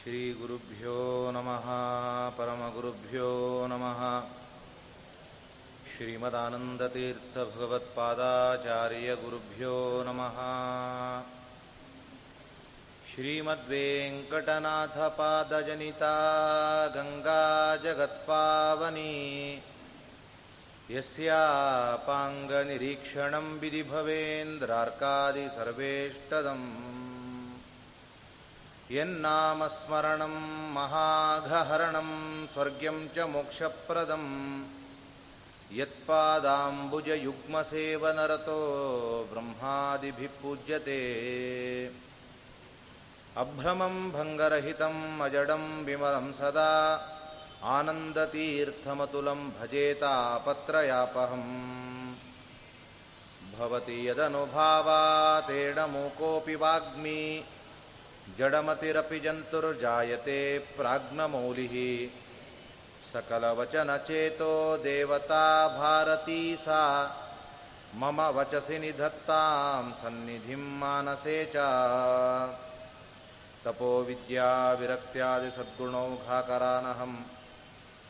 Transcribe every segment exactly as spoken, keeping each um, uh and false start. ಶ್ರೀಗುರುಭ್ಯೋ ನಮಃ ಪರಮಗುರುಭ್ಯೋ ನಮಃ ಶ್ರೀಮದಾನಂದತೀರ್ಥಭಗವತ್ಪಾದಾಚಾರ್ಯಗುರುಭ್ಯೋ ನಮಃ ಶ್ರೀಮದ್ವೇಂಕಟನಾಥಪಾದಜನಿತಾ ಗಂಗಾ ಜಗತ್ಪಾವನಿ ಯಸ್ಯಾ ಪಾಂಗನಿರೀಕ್ಷಣಂ ವಿಧಿಭವೇಂದ್ರಾರ್ಕಾದಿ ಸರ್ವೇಷ್ಟದಂ ಯನ್ನಾಮಸ್ಮರಣಂ ಮಹಾಘಹರಣಂ ಸ್ವರ್ಗ್ಯಂ ಚ ಮೋಕ್ಷಪ್ರದಂ ಯತ್ಪಾದಾಂಬುಜಯುಗ್ಮಸೇವನರತೋ ಬ್ರಹ್ಮಾದಿಭಿಃ ಪೂಜ್ಯತೆ ಅಭ್ರಮಂ ಭಂಗರಹಿತಂ ಅಜಡಂ ವಿಮಲಂ ಸದಾ ಆನಂದತೀರ್ಥಮತುಲಂ ಭಜೇತಾಪತ್ರಯಾಪಹಂ ಭವತಿ ಯದನುಭಾವಾತೇಡಮೂಕೋಪಿ ವಾಗ್ಮಿ ಜಡಮತಿರಪಿ ಜಂತುರ್ಜಾಯತೆ ಪ್ರಾಜ್ಞಮೌಲಿಃ ಸಕಲವಚನಚೇತೋ ದೇವತಾ ಭಾರತೀ ಸಾ ಮಮ ವಚಸಿ ನಿಧತ್ತಾಂ ಸನ್ನಿಧಿಂ ಮಾನಸೇ ಚ ತಪೋ ವಿದ್ಯಾ ವಿರಕ್ತ್ಯಾದಿ ಸದ್ಗುಣೌಘಾಕರಾನಹಂ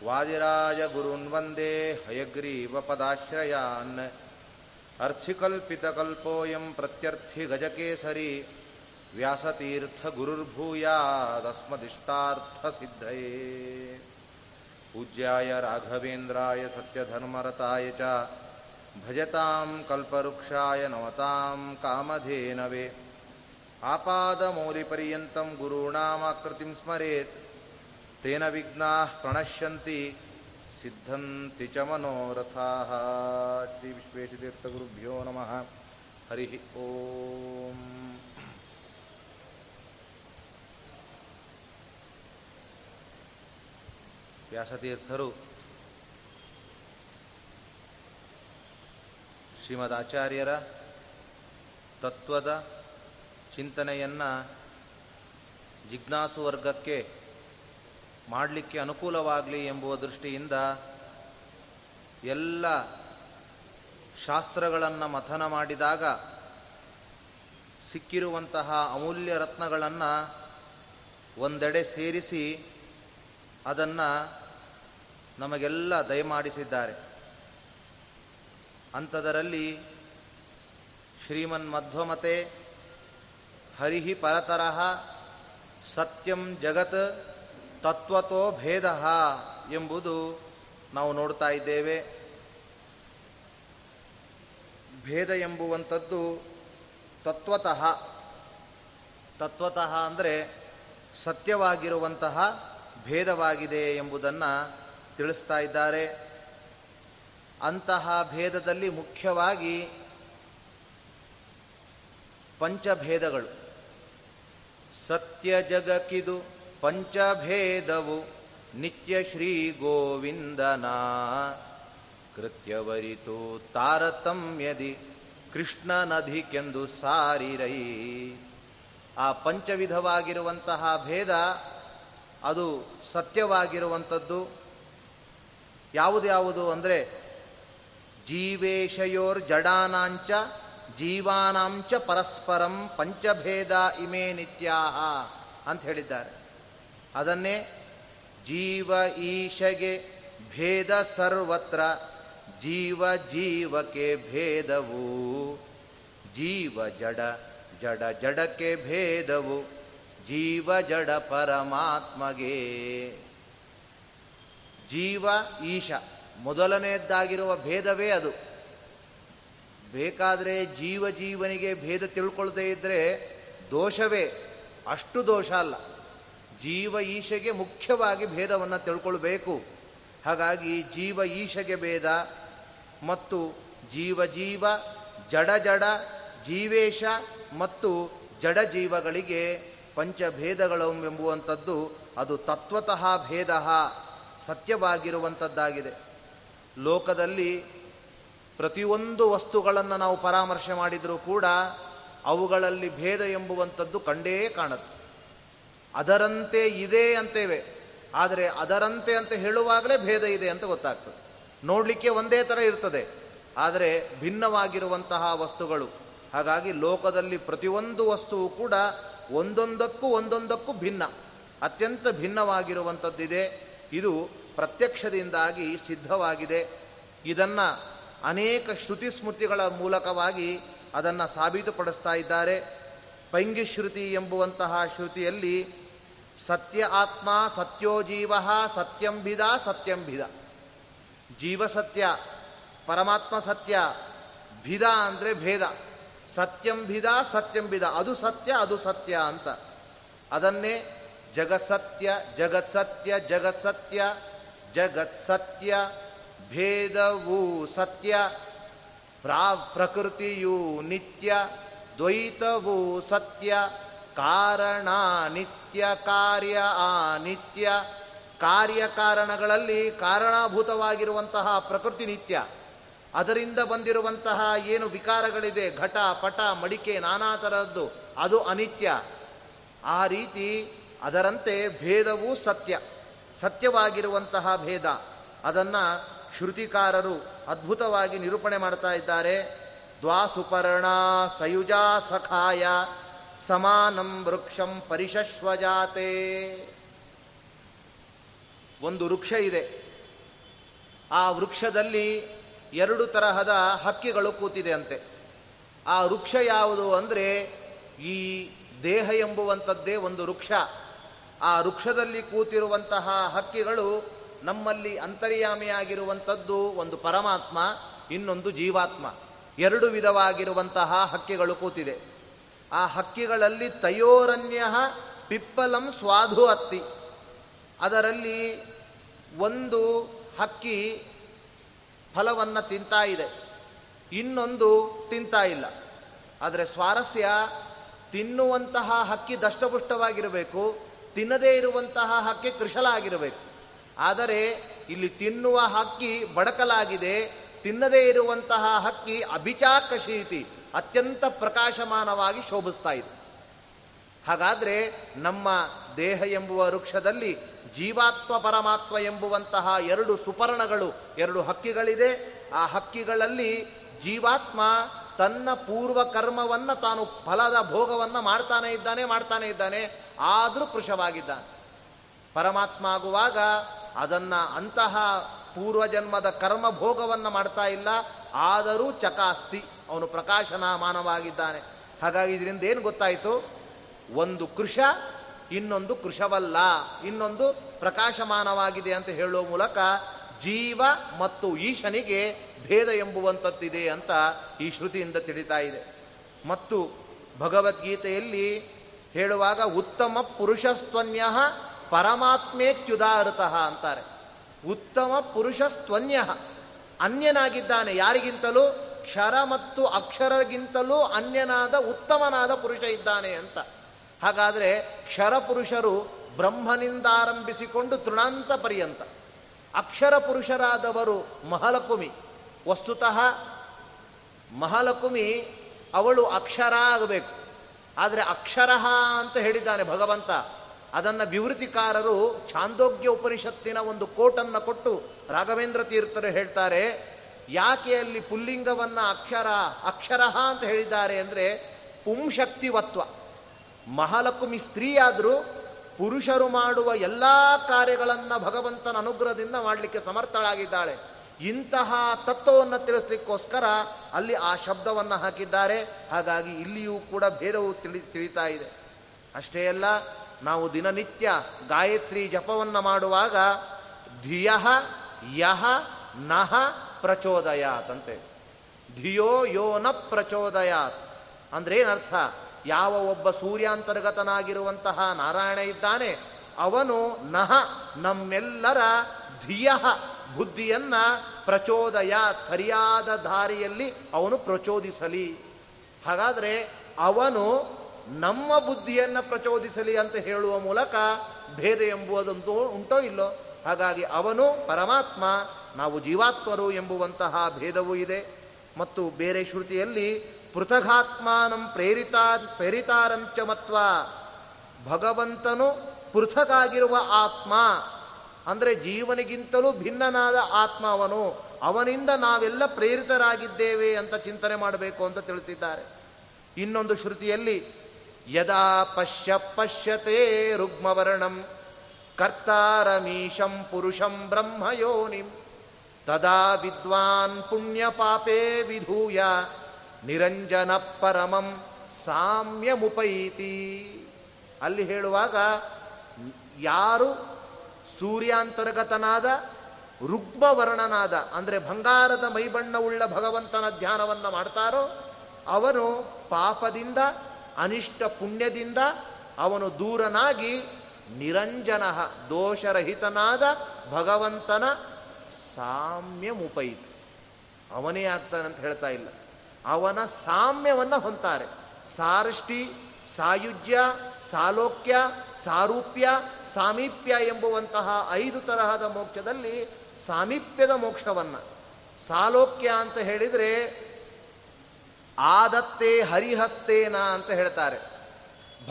ವಾದಿರಾಜ ಗುರುನ್ ವಂದೇ ಹಯಗ್ರೀವ ಪದಾಶ್ರಯಾನ್ ಅರ್ಥಿಕಲ್ಪಿತಕಲ್ಪೋಯಂ ಪ್ರತ್ಯರ್ಥಿ ಗಜಕೇಸರಿ ವ್ಯಾಸತೀರ್ಥಗುರುರ್ಭೂಯಾದಸ್ಮದಿಷ್ಟಾರ್ಥಸಿದ್ಧಯೇ ಪೂಜ್ಯಾಯ ರಾಘವೇಂದ್ರಾಯ ಸತ್ಯಧರ್ಮರತಾಯ ಚ ಭಜತಾಂ ಕಲ್ಪವೃಕ್ಷಾಯ ನಮತಾಂ ಕಾಮಧೇನವೇ ಆಪಾದಮೌಲಿಪರ್ಯಂತಂ ಗುರುಣಾಮಾಕೃತಿಂ ಸ್ಮರೇತ್ ತೇನ ವಿಘ್ನಾಃ ಪ್ರಣಶ್ಯಂತಿ ಸಿದ್ಧಂತಿ ಚ ಮನೋರಥಾಃ. ಶ್ರೀ ವಿಶ್ವೇಶತೀರ್ಥಗುರುಭ್ಯೋ ನಮಃ. ಹರಿ ಓಂ. ವ್ಯಾಸತೀರ್ಥರು ಶ್ರೀಮದ್ ಆಚಾರ್ಯರ ತತ್ವದ ಚಿಂತನೆಯನ್ನು ಜಿಜ್ಞಾಸು ವರ್ಗಕ್ಕೆ ಮಾಡಲಿಕ್ಕೆ ಅನುಕೂಲವಾಗಲಿ ಎಂಬುವ ದೃಷ್ಟಿಯಿಂದ ಎಲ್ಲ ಶಾಸ್ತ್ರಗಳನ್ನು ಮಥನ ಮಾಡಿದಾಗ ಸಿಕ್ಕಿರುವಂತಹ ಅಮೂಲ್ಯ ರತ್ನಗಳನ್ನು ಒಂದೆಡೆ ಸೇರಿಸಿ ಅದನ್ನು ನಮಗೆಲ್ಲ ದಯಮಾಡಿಸಿದ್ದಾರೆ. ಅಂಥದರಲ್ಲಿ ಶ್ರೀಮನ್ ಮಧ್ವಮತೆ ಹರಿಹಿ ಪರತರಃ ಸತ್ಯಂ ಜಗತ್ ತತ್ವತೋ ಭೇದ ಎಂಬುದು ನಾವು ನೋಡ್ತಾ ಇದ್ದೇವೆ. ಭೇದ ಎಂಬುವಂಥದ್ದು ತತ್ವತಃ, ತತ್ವತಃ ಅಂದರೆ ಸತ್ಯವಾಗಿರುವಂತಹ ಭೇದವಾಗಿದೆ ಎಂಬುದನ್ನು ತಿಳಿಸ್ತಾ ಇದ್ದಾರೆ. ಅಂತಹ ಭೇದದಲ್ಲಿ ಮುಖ್ಯವಾಗಿ ಪಂಚಭೇದಗಳು. ಸತ್ಯ ಜಗಕ್ಕಿದು ಪಂಚಭೇದವು ನಿತ್ಯ ಶ್ರೀ ಗೋವಿಂದನ ಕೃತ್ಯವರಿತು ತಾರತಮ್ಯದಿ ಕೃಷ್ಣನಧಿಕೆಂದು ಸಾರಿರೈ. ಆ ಪಂಚವಿಧವಾಗಿರುವಂತಹ ಭೇದ ಅದು ಸತ್ಯವಾಗಿರುವಂಥದ್ದು. ಯಾವುದ್ಯಾವುದು ಅಂದರೆ ಜೀವೇಶಯೋರ್ ಜಡಾನಾಂಚ ಜೀವಾನಾಂಚ ಪರಸ್ಪರಂ ಪಂಚಭೇದ ಇಮೇ ನಿತ್ಯಾಹ ಅಂತ ಹೇಳಿದ್ದಾರೆ. ಅದನ್ನೇ ಜೀವ ಈಶಗೆ ಭೇದ ಸರ್ವತ್ರ ಜೀವ ಜೀವಕ್ಕೆ ಭೇದವು, ಜೀವ ಜಡ ಜಡ ಜಡಕ್ಕೆ ಭೇದವು, ಜೀವ ಜಡ ಪರಮಾತ್ಮಗೆ. ಜೀವ ಈಶ ಮೊದಲನೆಯದ್ದಾಗಿರುವ ಭೇದವೇ ಅದು. ಬೇಕಾದರೆ ಜೀವ ಜೀವನಿಗೆ ಭೇದ ತಿಳ್ಕೊಳ್ಳದೇ ಇದ್ದರೆ ದೋಷವೇ, ಅಷ್ಟು ದೋಷ ಅಲ್ಲ. ಜೀವ ಈಶೆಗೆ ಮುಖ್ಯವಾಗಿ ಭೇದವನ್ನು ತಿಳ್ಕೊಳ್ಬೇಕು. ಹಾಗಾಗಿ ಜೀವ ಈಶೆಗೆ ಭೇದ ಮತ್ತು ಜೀವ ಜೀವ ಜಡ ಜಡ ಜೀವೇಶ ಮತ್ತು ಜಡ ಜೀವಗಳಿಗೆ ಪಂಚಭೇದಗಳೆಂಬುವಂಥದ್ದು ಅದು ತತ್ವತಃ ಭೇದ, ಸತ್ಯವಾಗಿರುವಂಥದ್ದಾಗಿದೆ. ಲೋಕದಲ್ಲಿ ಪ್ರತಿಯೊಂದು ವಸ್ತುಗಳನ್ನು ನಾವು ಪರಾಮರ್ಶೆ ಮಾಡಿದರೂ ಕೂಡ ಅವುಗಳಲ್ಲಿ ಭೇದ ಎಂಬುವಂಥದ್ದು ಕಂಡೇ ಕಾಣುತ್ತೆ. ಅದರಂತೆ ಇದೆ ಅಂತೇವೆ, ಆದರೆ ಅದರಂತೆ ಅಂತ ಹೇಳುವಾಗಲೇ ಭೇದ ಇದೆ ಅಂತ ಗೊತ್ತಾಗ್ತದೆ. ನೋಡಲಿಕ್ಕೆ ಒಂದೇ ಥರ ಇರ್ತದೆ, ಆದರೆ ಭಿನ್ನವಾಗಿರುವಂತಹ ವಸ್ತುಗಳು. ಹಾಗಾಗಿ ಲೋಕದಲ್ಲಿ ಪ್ರತಿಯೊಂದು ವಸ್ತುವು ಕೂಡ ಒಂದೊಂದಕ್ಕೂ ಒಂದೊಂದಕ್ಕೂ ಭಿನ್ನ. ಅತ್ಯಂತ ಭಿನ್ನವಾಗಿರುವಂಥದ್ದಿದೆ. ಇದು ಪ್ರತ್ಯಕ್ಷದಿಂದಾಗಿ ಸಿದ್ಧವಾಗಿದೆ. ಇದನ್ನು ಅನೇಕ ಶ್ರುತಿ ಸ್ಮೃತಿಗಳ ಮೂಲಕವಾಗಿ ಅದನ್ನು ಸಾಬೀತುಪಡಿಸ್ತಾ ಇದ್ದಾರೆ. ಪೈಂಗಿಶ್ರುತಿ ಎಂಬುವಂತಹ ಶ್ರುತಿಯಲ್ಲಿ ಸತ್ಯ ಆತ್ಮ ಸತ್ಯೋಜೀವ ಸತ್ಯಂಭಿದ ಸತ್ಯಂಭಿದ ಜೀವಸತ್ಯ ಪರಮಾತ್ಮ ಸತ್ಯ, ಭಿದ ಅಂದರೆ ಭೇದ, ಸತ್ಯಂಭಿದ ಸತ್ಯಂಭಿದ ಅದು ಸತ್ಯ ಅದು ಸತ್ಯ ಅಂತ. ಅದನ್ನೇ ಜಗತ್ಸತ್ಯ ಜಗತ್ಸತ್ಯ ಜಗತ್ಸತ್ಯ ಜಗತ್ಸತ್ಯ ಭೇದವೂ ಸತ್ಯ, ಪ್ರಾ ಪ್ರಕೃತಿಯೂ ನಿತ್ಯ, ದ್ವೈತವೂ ಸತ್ಯ, ಕಾರಣ ನಿತ್ಯ ಕಾರ್ಯ ಅನಿತ್ಯ, ಕಾರ್ಯಕಾರಣಗಳಲ್ಲಿ ಕಾರಣಭೂತವಾಗಿರುವಂತಹ ಪ್ರಕೃತಿ ನಿತ್ಯ, ಅದರಿಂದ ಬಂದಿರುವಂತಹ ಏನು ವಿಕಾರಗಳಿದೆ ಘಟ ಪಟ ಮಡಿಕೆ ನಾನಾ ಥರದ್ದು ಅದು ಅನಿತ್ಯ. ಆ ರೀತಿ ಅದರಂತೆ ಭೇದವೂ ಸತ್ಯ, ಸತ್ಯವಾಗಿರುವಂತಹ ಭೇದ ಅದನ್ನು ಶ್ರುತಿಕಾರರು ಅದ್ಭುತವಾಗಿ ನಿರೂಪಣೆ ಮಾಡ್ತಾ ಇದ್ದಾರೆ. ದ್ವಾಸುಪರ್ಣ ಸಯುಜಾ ಸಖಾಯ ಸಮಾನಂ ವೃಕ್ಷಂ ಪರಿಶಶ್ವಜಾತೆ. ಒಂದು ವೃಕ್ಷ ಇದೆ, ಆ ವೃಕ್ಷದಲ್ಲಿ ಎರಡು ತರಹದ ಹಕ್ಕಿಗಳು ಕೂತಿದೆ ಅಂತೆ. ಆ ವೃಕ್ಷ ಯಾವುದು ಅಂದರೆ ಈ ದೇಹ ಎಂಬುವಂಥದ್ದೇ ಒಂದು ವೃಕ್ಷ. ಆ ವೃಕ್ಷದಲ್ಲಿ ಕೂತಿರುವಂತಹ ಹಕ್ಕಿಗಳು ನಮ್ಮಲ್ಲಿ ಅಂತರ್ಯಾಮಿಯಾಗಿರುವಂಥದ್ದು ಒಂದು ಪರಮಾತ್ಮ, ಇನ್ನೊಂದು ಜೀವಾತ್ಮ, ಎರಡು ವಿಧವಾಗಿರುವಂತಹ ಹಕ್ಕಿಗಳು ಕೂತಿದೆ. ಆ ಹಕ್ಕಿಗಳಲ್ಲಿ ತಯೋರನ್ಯ ಪಿಪ್ಪಲಂ ಸ್ವಾಧು ಹತ್ತಿ, ಅದರಲ್ಲಿ ಒಂದು ಹಕ್ಕಿ ಫಲವನ್ನು ತಿಂತಾ ಇದೆ, ಇನ್ನೊಂದು ತಿಂತಾ ಇಲ್ಲ. ಆದರೆ ಸ್ವಾರಸ್ಯ, ತಿನ್ನುವಂತಹ ಹಕ್ಕಿ ದಷ್ಟಪುಷ್ಟವಾಗಿರಬೇಕು, ತಿನ್ನದೇ ಇರುವಂತಹ ಹಕ್ಕಿ ಕೃಶಲಾಗಿರಬೇಕು. ಆದರೆ ಇಲ್ಲಿ ತಿನ್ನುವ ಹಕ್ಕಿ ಬಡಕಲಾಗಿದೆ, ತಿನ್ನದೇ ಇರುವಂತಹ ಹಕ್ಕಿ ಅಭಿಚಾಕಶೀತಿ ಅತ್ಯಂತ ಪ್ರಕಾಶಮಾನವಾಗಿ ಶೋಭಿಸ್ತಾ ಇದೆ. ಹಾಗಾದರೆ ನಮ್ಮ ದೇಹ ಎಂಬುವ ವೃಕ್ಷದಲ್ಲಿ ಜೀವಾತ್ಮ ಪರಮಾತ್ಮ ಎಂಬುವಂತಹ ಎರಡು ಸುಪರ್ಣಗಳು, ಎರಡು ಹಕ್ಕಿಗಳಿದೆ. ಆ ಹಕ್ಕಿಗಳಲ್ಲಿ ಜೀವಾತ್ಮ ತನ್ನ ಪೂರ್ವ ಕರ್ಮವನ್ನು, ತಾನು ಫಲದ ಭೋಗವನ್ನು ಮಾಡ್ತಾನೆ ಇದ್ದಾನೆ ಮಾಡ್ತಾನೆ ಇದ್ದಾನೆ ಆದರೂ ಕೃಶವಾಗಿದ್ದಾನೆ. ಪರಮಾತ್ಮ ಆಗುವಾಗ ಅದನ್ನು, ಅಂತಹ ಪೂರ್ವಜನ್ಮದ ಕರ್ಮ ಭೋಗವನ್ನು ಮಾಡ್ತಾ ಇಲ್ಲ, ಆದರೂ ಚಕಾಸ್ತಿ, ಅವನು ಪ್ರಕಾಶಮಾನವಾಗಿದ್ದಾನೆ. ಹಾಗಾಗಿ ಇದರಿಂದ ಏನು ಗೊತ್ತಾಯಿತು? ಒಂದು ಕೃಶ, ಇನ್ನೊಂದು ಕೃಶವಲ್ಲ, ಇನ್ನೊಂದು ಪ್ರಕಾಶಮಾನವಾಗಿದೆ ಅಂತ ಹೇಳುವ ಮೂಲಕ ಜೀವ ಮತ್ತು ಈಶನಿಗೆ ಭೇದ ಎಂಬುವಂಥದ್ದಿದೆ ಅಂತ ಈ ಶ್ರುತಿಯಿಂದ ತಿಳಿತಾ ಇದೆ. ಮತ್ತು ಭಗವದ್ಗೀತೆಯಲ್ಲಿ ಹೇಳುವಾಗ ಉತ್ತಮ ಪುರುಷಸ್ತ್ವನ್ಯ ಪರಮಾತ್ಮೇತ್ಯುದಾರತಃ ಅಂತಾರೆ. ಉತ್ತಮ ಪುರುಷಸ್ತ್ವನ್ಯ, ಅನ್ಯನಾಗಿದ್ದಾನೆ ಯಾರಿಗಿಂತಲೂ, ಕ್ಷರ ಮತ್ತು ಅಕ್ಷರಗಿಂತಲೂ ಅನ್ಯನಾದ ಉತ್ತಮನಾದ ಪುರುಷ ಇದ್ದಾನೆ ಅಂತ. ಹಾಗಾದರೆ ಕ್ಷರ ಪುರುಷರು ಬ್ರಹ್ಮನಿಂದ ಆರಂಭಿಸಿಕೊಂಡು ತೃಣಾಂತ ಪರ್ಯಂತ, ಅಕ್ಷರ ಪುರುಷರಾದವರು ಮಹಾಲಕ್ಷ್ಮಿ. ವಸ್ತುತಃ ಮಹಾಲಕ್ಷ್ಮಿ ಅವಳು ಅಕ್ಷರ ಆಗಬೇಕು, ಆದರೆ ಅಕ್ಷರ ಅಂತ ಹೇಳಿದ್ದಾನೆ ಭಗವಂತ. ಅದನ್ನು ವಿವೃತಿಕಾರರು ಛಾಂದೋಗ್ಯ ಉಪನಿಷತ್ತಿನ ಒಂದು ಕೋಟನ್ನು ಕೊಟ್ಟು ರಾಘವೇಂದ್ರ ತೀರ್ಥರು ಹೇಳ್ತಾರೆ, ಯಾಕೆ ಅಲ್ಲಿ ಪುಲ್ಲಿಂಗವನ್ನು ಅಕ್ಷರ ಅಕ್ಷರ ಅಂತ ಹೇಳಿದ್ದಾರೆ ಅಂದರೆ ಪುಂಶಕ್ತಿವತ್ವ. ಮಹಾಲಕ್ಷ್ಮಿ ಸ್ತ್ರೀಯಾದರೂ ಪುರುಷರು ಮಾಡುವ ಎಲ್ಲ ಕಾರ್ಯಗಳನ್ನು ಭಗವಂತನ ಅನುಗ್ರಹದಿಂದ ಮಾಡಲಿಕ್ಕೆ ಸಮರ್ಥಳಾಗಿದ್ದಾಳೆ. ಇಂತಹ ತತ್ವವನ್ನು ತಿಳಿಸ್ಲಿಕ್ಕೋಸ್ಕರ ಅಲ್ಲಿ ಆ ಶಬ್ದವನ್ನು ಹಾಕಿದ್ದಾರೆ. ಹಾಗಾಗಿ ಇಲ್ಲಿಯೂ ಕೂಡ ಭೇದವು ತಿಳಿ ತಿಳಿತಾ ಇದೆ. ಅಷ್ಟೇ ಅಲ್ಲ, ನಾವು ದಿನನಿತ್ಯ ಗಾಯತ್ರಿ ಜಪವನ್ನು ಮಾಡುವಾಗ ಧಿಯಃ ಯಃ ನಃ ಪ್ರಚೋದಯಾತಂತೆ, ಧಿಯೋ ಯೋ ನ ಪ್ರಚೋದಯಾತ್ ಅಂದರೆ ಏನರ್ಥ? ಯಾವ ಒಬ್ಬ ಸೂರ್ಯಾಂತರ್ಗತನಾಗಿರುವಂತಹ ನಾರಾಯಣ ಇದ್ದಾನೆ, ಅವನು ನಹ ನಮ್ಮೆಲ್ಲರ ಧಿಯ ಬುದ್ಧಿಯನ್ನು ಪ್ರಚೋದಯ, ಸರಿಯಾದ ದಾರಿಯಲ್ಲಿ ಅವನು ಪ್ರಚೋದಿಸಲಿ. ಹಾಗಾದರೆ ಅವನು ನಮ್ಮ ಬುದ್ಧಿಯನ್ನು ಪ್ರಚೋದಿಸಲಿ ಅಂತ ಹೇಳುವ ಮೂಲಕ ಭೇದ ಎಂಬುವುದಂತೂ ಉಂಟೋ ಇಲ್ಲೋ? ಹಾಗಾಗಿ ಅವನು ಪರಮಾತ್ಮ, ನಾವು ಜೀವಾತ್ಮರು ಎಂಬುವಂತಹ ಭೇದವೂ ಇದೆ. ಮತ್ತು ಬೇರೆ ಶ್ರುತಿಯಲ್ಲಿ ಪೃಥಗಾತ್ಮಾನಂ ಪ್ರೇರಿತಾ ಪ್ರೇರಿತಾರಂಚ ಮತ್ವ, ಭಗವಂತನು ಪೃಥಗಾಗಿರುವ ಆತ್ಮ ಅಂದರೆ ಜೀವನಿಗಿಂತಲೂ ಭಿನ್ನನಾದ ಆತ್ಮವನು, ಅವನಿಂದ ನಾವೆಲ್ಲ ಪ್ರೇರಿತರಾಗಿದ್ದೇವೆ ಅಂತ ಚಿಂತನೆ ಮಾಡಬೇಕು ಅಂತ ತಿಳಿಸಿದ್ದಾರೆ. ಇನ್ನೊಂದು ಶ್ರುತಿಯಲ್ಲಿ ಯದಾ ಪಶ್ಯ ಪಶ್ಯತೆ ರುಗ್ಮವರ್ಣಂ ಕರ್ತಾರಮೀಶಂ ಪುರುಷಂ ಬ್ರಹ್ಮಯೋನಿಂ ತದಾ ವಿದ್ವಾನ್ ಪುಣ್ಯಪಾಪೇ ವಿಧೂಯ ನಿರಂಜನ ಪರಮಂ ಸಾಮ್ಯಮುಪೈತಿ. ಅಲ್ಲಿ ಹೇಳುವಾಗ ಯಾರು ಸೂರ್ಯಾಂತರ್ಗತನಾದ ರುಗ್ಮವರ್ಣನಾದ ಅಂದರೆ ಬಂಗಾರದ ಮೈಬಣ್ಣವುಳ್ಳ ಭಗವಂತನ ಧ್ಯಾನವನ್ನು ಮಾಡ್ತಾರೋ ಅವನು ಪಾಪದಿಂದ ಅನಿಷ್ಟ ಪುಣ್ಯದಿಂದ ಅವನು ದೂರನಾಗಿ ನಿರಂಜನ ದೋಷರಹಿತನಾದ ಭಗವಂತನ ಸಾಮ್ಯಮುಪೈತಿ, ಅವನೇ ಆಗ್ತಾನಂತ ಹೇಳ್ತಾ ಇಲ್ಲ, ಅವನ ಸಾಮ್ಯವನ್ನು ಹೊಂತಾರೆ. ಸಾರಷ್ಟಿ, ಸಾಯುಜ್ಯ, ಸಾಲೋಕ್ಯ, ಸಾರೂಪ್ಯ, ಸಾಮೀಪ್ಯ ಎಂಬುವಂತಹ ಐದು ತರಹದ ಮೋಕ್ಷದಲ್ಲಿ ಸಾಮೀಪ್ಯದ ಮೋಕ್ಷವನ್ನು, ಸಾಲೋಕ್ಯ ಅಂತ ಹೇಳಿದರೆ ಆದತ್ತೇ ಹರಿಹಸ್ತೇನ ಅಂತ ಹೇಳ್ತಾರೆ,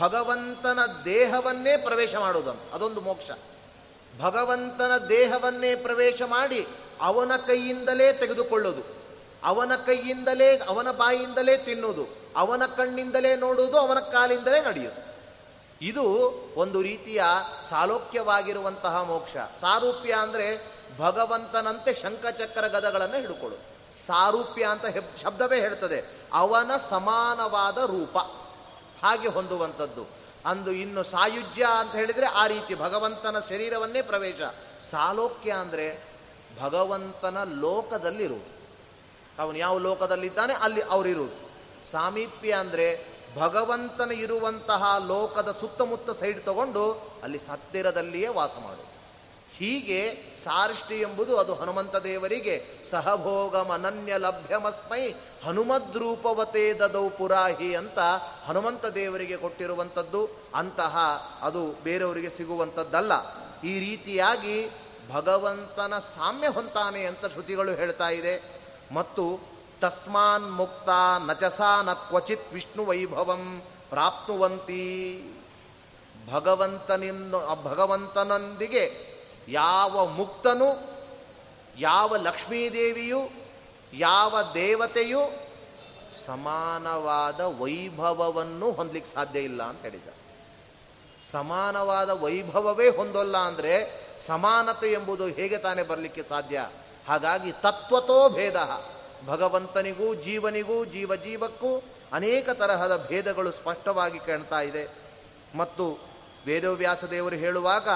ಭಗವಂತನ ದೇಹವನ್ನೇ ಪ್ರವೇಶ ಮಾಡುವುದನ್ನು, ಅದೊಂದು ಮೋಕ್ಷ. ಭಗವಂತನ ದೇಹವನ್ನೇ ಪ್ರವೇಶ ಮಾಡಿ ಅವನ ಕೈಯಿಂದಲೇ ತೆಗೆದುಕೊಳ್ಳೋದು, ಅವನ ಕೈಯಿಂದಲೇ ಅವನ ಬಾಯಿಯಿಂದಲೇ ತಿನ್ನುವುದು, ಅವನ ಕಣ್ಣಿಂದಲೇ ನೋಡುವುದು, ಅವನ ಕಾಲಿಂದಲೇ ನಡೆಯುವುದು. ಇದು ಒಂದು ರೀತಿಯ ಸಾಲೋಕ್ಯವಾಗಿರುವಂತಹ ಮೋಕ್ಷ. ಸಾರೂಪ್ಯ ಅಂದರೆ ಭಗವಂತನಂತೆ ಶಂಖಚಕ್ರ ಗದಗಳನ್ನು ಹಿಡ್ಕೊಳ್ಳೋದು. ಸಾರೂಪ್ಯ ಅಂತ ಶಬ್ದವೇ ಹೇಳ್ತದೆ, ಅವನ ಸಮಾನವಾದ ರೂಪ ಹಾಗೆ ಹೊಂದುವಂಥದ್ದು. ಅಂದು ಇನ್ನು ಸಾಯುಜ್ಯ ಅಂತ ಹೇಳಿದರೆ ಆ ರೀತಿ ಭಗವಂತನ ಶರೀರವನ್ನೇ ಪ್ರವೇಶ. ಸಾಲೋಕ್ಯ ಅಂದರೆ ಭಗವಂತನ ಲೋಕದಲ್ಲಿರುವುದು, ಅವನು ಯಾವ ಲೋಕದಲ್ಲಿದ್ದಾನೆ ಅಲ್ಲಿ ಅವರಿರುವುದು. ಸಾಮೀಪ್ಯ ಅಂದರೆ ಭಗವಂತನ ಇರುವಂತಹ ಲೋಕದ ಸುತ್ತಮುತ್ತ ಸೈಡ್ ತಗೊಂಡು ಅಲ್ಲಿ ಹತ್ತಿರದಲ್ಲಿಯೇ ವಾಸ ಮಾಡು. ಹೀಗೆ ಸಾರಷ್ಟಿ ಎಂಬುದು ಅದು ಹನುಮಂತ ದೇವರಿಗೆ ಸಹಭೋಗಂ ಅನನ್ಯ ಲಭ್ಯಮಸ್ಮೈ ಹನುಮದ್ರೂಪವತೇ ದದೌ ಪುರಾಹಿ ಅಂತ ಹನುಮಂತ ದೇವರಿಗೆ ಕೊಟ್ಟಿರುವಂಥದ್ದು. ಅಂತಹ ಅದು ಬೇರೆಯವರಿಗೆ ಸಿಗುವಂಥದ್ದಲ್ಲ. ಈ ರೀತಿಯಾಗಿ ಭಗವಂತನ ಸಾಮ್ಯ ಹೊಂತಾನೆ ಅಂತ ಶ್ರುತಿಗಳು ಹೇಳ್ತಾ ಇದೆ. ಮತ್ತು ತಸ್ಮಾನ್ ಮುಕ್ತ ನಚಸಾ ನ ಕ್ವಚಿತ್ ವಿಷ್ಣು ವೈಭವಂ ಪ್ರಾಪ್ನುವಂತಿ. ಭಗವಂತನಿಂದ ಭಗವಂತನೊಂದಿಗೆ ಯಾವ ಮುಕ್ತನು, ಯಾವ ಲಕ್ಷ್ಮೀದೇವಿಯು, ಯಾವ ದೇವತೆಯು ಸಮಾನವಾದ ವೈಭವವನ್ನು ಹೊಂದಲಿಕ್ಕೆ ಸಾಧ್ಯ ಇಲ್ಲ ಅಂತ ಹೇಳಿದ. ಸಮಾನವಾದ ವೈಭವವೇ ಹೊಂದೋಲ್ಲ ಅಂದರೆ ಸಮಾನತೆ ಎಂಬುದು ಹೇಗೆ ತಾನೇ ಬರಲಿಕ್ಕೆ ಸಾಧ್ಯ? ಹಾಗಾಗಿ ತತ್ವತೋ ಭೇದ, ಭಗವಂತನಿಗೂ ಜೀವನಿಗೂ ಜೀವ ಜೀವಕ್ಕೂ ಅನೇಕ ತರಹದ ಭೇದಗಳು ಸ್ಪಷ್ಟವಾಗಿ ಕಾಣ್ತಾ ಇದೆ. ಮತ್ತು ವೇದವ್ಯಾಸ ದೇವರು ಹೇಳುವಾಗ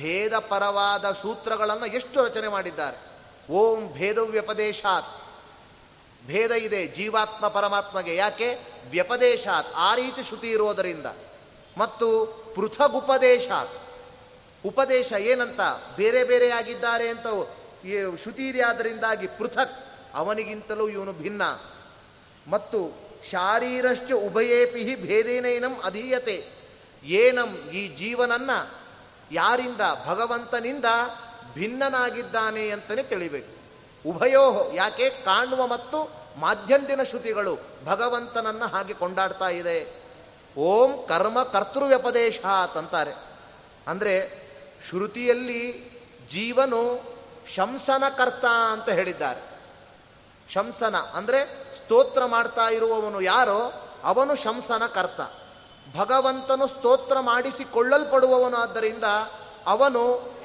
ಭೇದ ಪರವಾದ ಸೂತ್ರಗಳನ್ನು ಎಷ್ಟು ರಚನೆ ಮಾಡಿದ್ದಾರೆ. ಓಂ ಭೇದವ್ಯಪದೇಶಾತ್, ಭೇದ ಇದೆ ಜೀವಾತ್ಮ ಪರಮಾತ್ಮಗೆ, ಯಾಕೆ ವ್ಯಪದೇಶಾತ್ ಆ ರೀತಿ ಶ್ರುತಿ ಇರೋದರಿಂದ. ಮತ್ತು ಪೃಥಗುಪದೇಶಾತ್, ಉಪದೇಶ ಏನಂತ ಬೇರೆ ಬೇರೆಯಾಗಿದ್ದಾರೆ ಅಂತ ಶ್ರುತಿ ಇದೆ, ಆದ್ದರಿಂದಾಗಿ ಪೃಥಕ್ ಅವನಿಗಿಂತಲೂ ಇವನು ಭಿನ್ನ. ಮತ್ತು ಶಾರೀರಶ್ಚ ಉಭಯೇಪಿ ಭೇದೇನೈನಂ ಅಧೀಯತೆ, ಏನಂ ಈ ಜೀವನನ್ನ ಯಾರಿಂದ ಭಗವಂತನಿಂದ ಭಿನ್ನನಾಗಿದ್ದಾನೆ ಅಂತಲೇ ತಿಳಿಬೇಕು. ಉಭಯೋ, ಯಾಕೆ ಕಾಣುವ ಮತ್ತು ಮಾಧ್ಯಂದಿನ ಶ್ರುತಿಗಳು ಭಗವಂತನನ್ನು ಹಾಗೆ ಕೊಂಡಾಡ್ತಾ ಇದೆ. ಓಂ ಕರ್ಮ ಕರ್ತೃವ್ಯಪದೇಶ ಅಂತಾರೆ, ಅಂದರೆ ಶ್ರುತಿಯಲ್ಲಿ ಜೀವನು ಶಂಸನ ಕರ್ತ ಅಂತ ಹೇಳಿದ್ದಾರೆ. ಶಂಸನ ಅಂದರೆ ಸ್ತೋತ್ರ ಮಾಡ್ತಾ ಇರುವವನು ಯಾರೋ ಅವನು ಶಂಸನ ಕರ್ತ. ಭಗವಂತನು ಸ್ತೋತ್ರ ಮಾಡಿಸಿಕೊಳ್ಳಲ್ಪಡುವವನು, ಆದ್ದರಿಂದ ಅವನು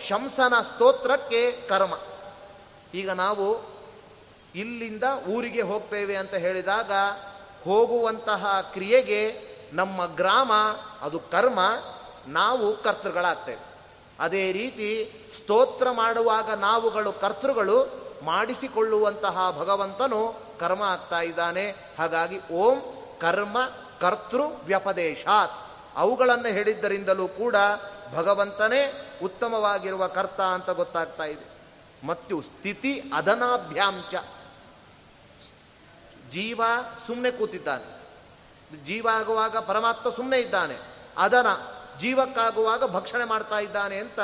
ಶಂಸನ ಸ್ತೋತ್ರಕ್ಕೆ ಕರ್ಮ. ಈಗ ನಾವು ಇಲ್ಲಿಂದ ಊರಿಗೆ ಹೋಗ್ತೇವೆ ಅಂತ ಹೇಳಿದಾಗ ಹೋಗುವಂತಹ ಕ್ರಿಯೆಗೆ ನಮ್ಮ ಗ್ರಾಮ ಅದು ಕರ್ಮ, ನಾವು ಕರ್ತೃಗಳಾಗ್ತೇವೆ. ಅದೇ ರೀತಿ ಸ್ತೋತ್ರ ಮಾಡುವಾಗ ನಾವುಗಳು ಕರ್ತೃಗಳು, ಮಾಡಿಸಿಕೊಳ್ಳುವಂತಹ ಭಗವಂತನು ಕರ್ಮ ಆಗ್ತಾ ಇದ್ದಾನೆ. ಹಾಗಾಗಿ ಓಂ ಕರ್ಮ ಕರ್ತೃ ವ್ಯಪದೇಶಾತ್ ಅವುಗಳನ್ನು ಹೇಳಿದ್ದರಿಂದಲೂ ಕೂಡ ಭಗವಂತನೇ ಉತ್ತಮವಾಗಿರುವ ಕರ್ತ ಅಂತ ಗೊತ್ತಾಗ್ತಾ ಇದೆ. ಮತ್ತು ಸ್ಥಿತಿ ಅದನಾಭ್ಯಾಂಚ, ಜೀವ ಸುಮ್ಮನೆ ಕೂತಿದ್ದಾನೆ, ಜೀವ ಆಗುವಾಗ ಪರಮಾತ್ಮ ಸುಮ್ಮನೆ ಇದ್ದಾನೆ, ಅದನ ಜೀವಕ್ಕಾಗುವಾಗ ಭಕ್ಷಣೆ ಮಾಡ್ತಾ ಇದ್ದಾನೆ ಅಂತ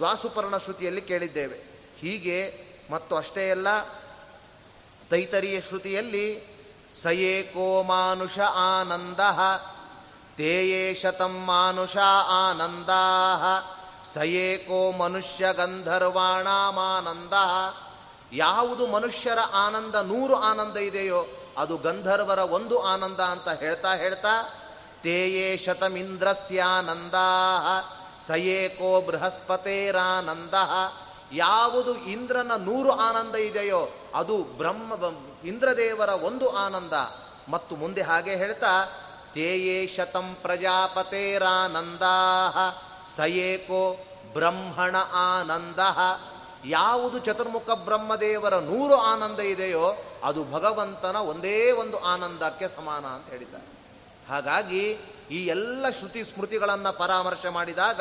ದ್ವಾಸುಪರ್ಣ ಶ್ರುತಿಯಲ್ಲಿ ಕೇಳಿದ್ದೇವೆ. ಹೀಗೆ ಮತ್ತು ಅಷ್ಟೇ ಅಲ್ಲ, ತೈತರಿಯ ಶ್ರುತಿಯಲ್ಲಿ ಸಯೇಕೋ ಮಾನುಷ ಆನಂದ ತೇಯೇ ಶತಂ ಮಾನುಷ ಆನಂದ ಸಯೇಕೋ ಮನುಷ್ಯ ಗಂಧರ್ವಾಣಾನಂದ. ಯಾವುದು ಮನುಷ್ಯರ ಆನಂದ ನೂರು ಆನಂದ ಇದೆಯೋ ಅದು ಗಂಧರ್ವರ ಒಂದು ಆನಂದ ಅಂತ ಹೇಳ್ತಾ ಹೇಳ್ತಾ ತೇಯೇ ಶತಮಿಂದ್ರಸ್ಯಾನಂದಾಃ ಸಯೇಕೋ ಬೃಹಸ್ಪತೇರಾನಂದಃ. ಯಾವುದು ಇಂದ್ರನ ನೂರು ಆನಂದ ಇದೆಯೋ ಅದು ಬ್ರಹ್ಮ ಇಂದ್ರದೇವರ ಒಂದು ಆನಂದ. ಮತ್ತು ಮುಂದೆ ಹಾಗೆ ಹೇಳ್ತಾ ತೇಯೇ ಶತಂ ಪ್ರಜಾಪತೇರಾನಂದಾಃ ಸಯೇಕೋ ಬ್ರಹ್ಮಣ ಆನಂದಃ. ಯಾವುದು ಚತುರ್ಮುಖ ಬ್ರಹ್ಮದೇವರ ನೂರು ಆನಂದ ಇದೆಯೋ ಅದು ಭಗವಂತನ ಒಂದೇ ಒಂದು ಆನಂದಕ್ಕೆ ಸಮಾನ ಅಂತ ಹೇಳಿದ್ದಾರೆ. ಹಾಗಾಗಿ ಈ ಎಲ್ಲ ಶ್ರುತಿ ಸ್ಮೃತಿಗಳನ್ನು ಪರಾಮರ್ಶೆ ಮಾಡಿದಾಗ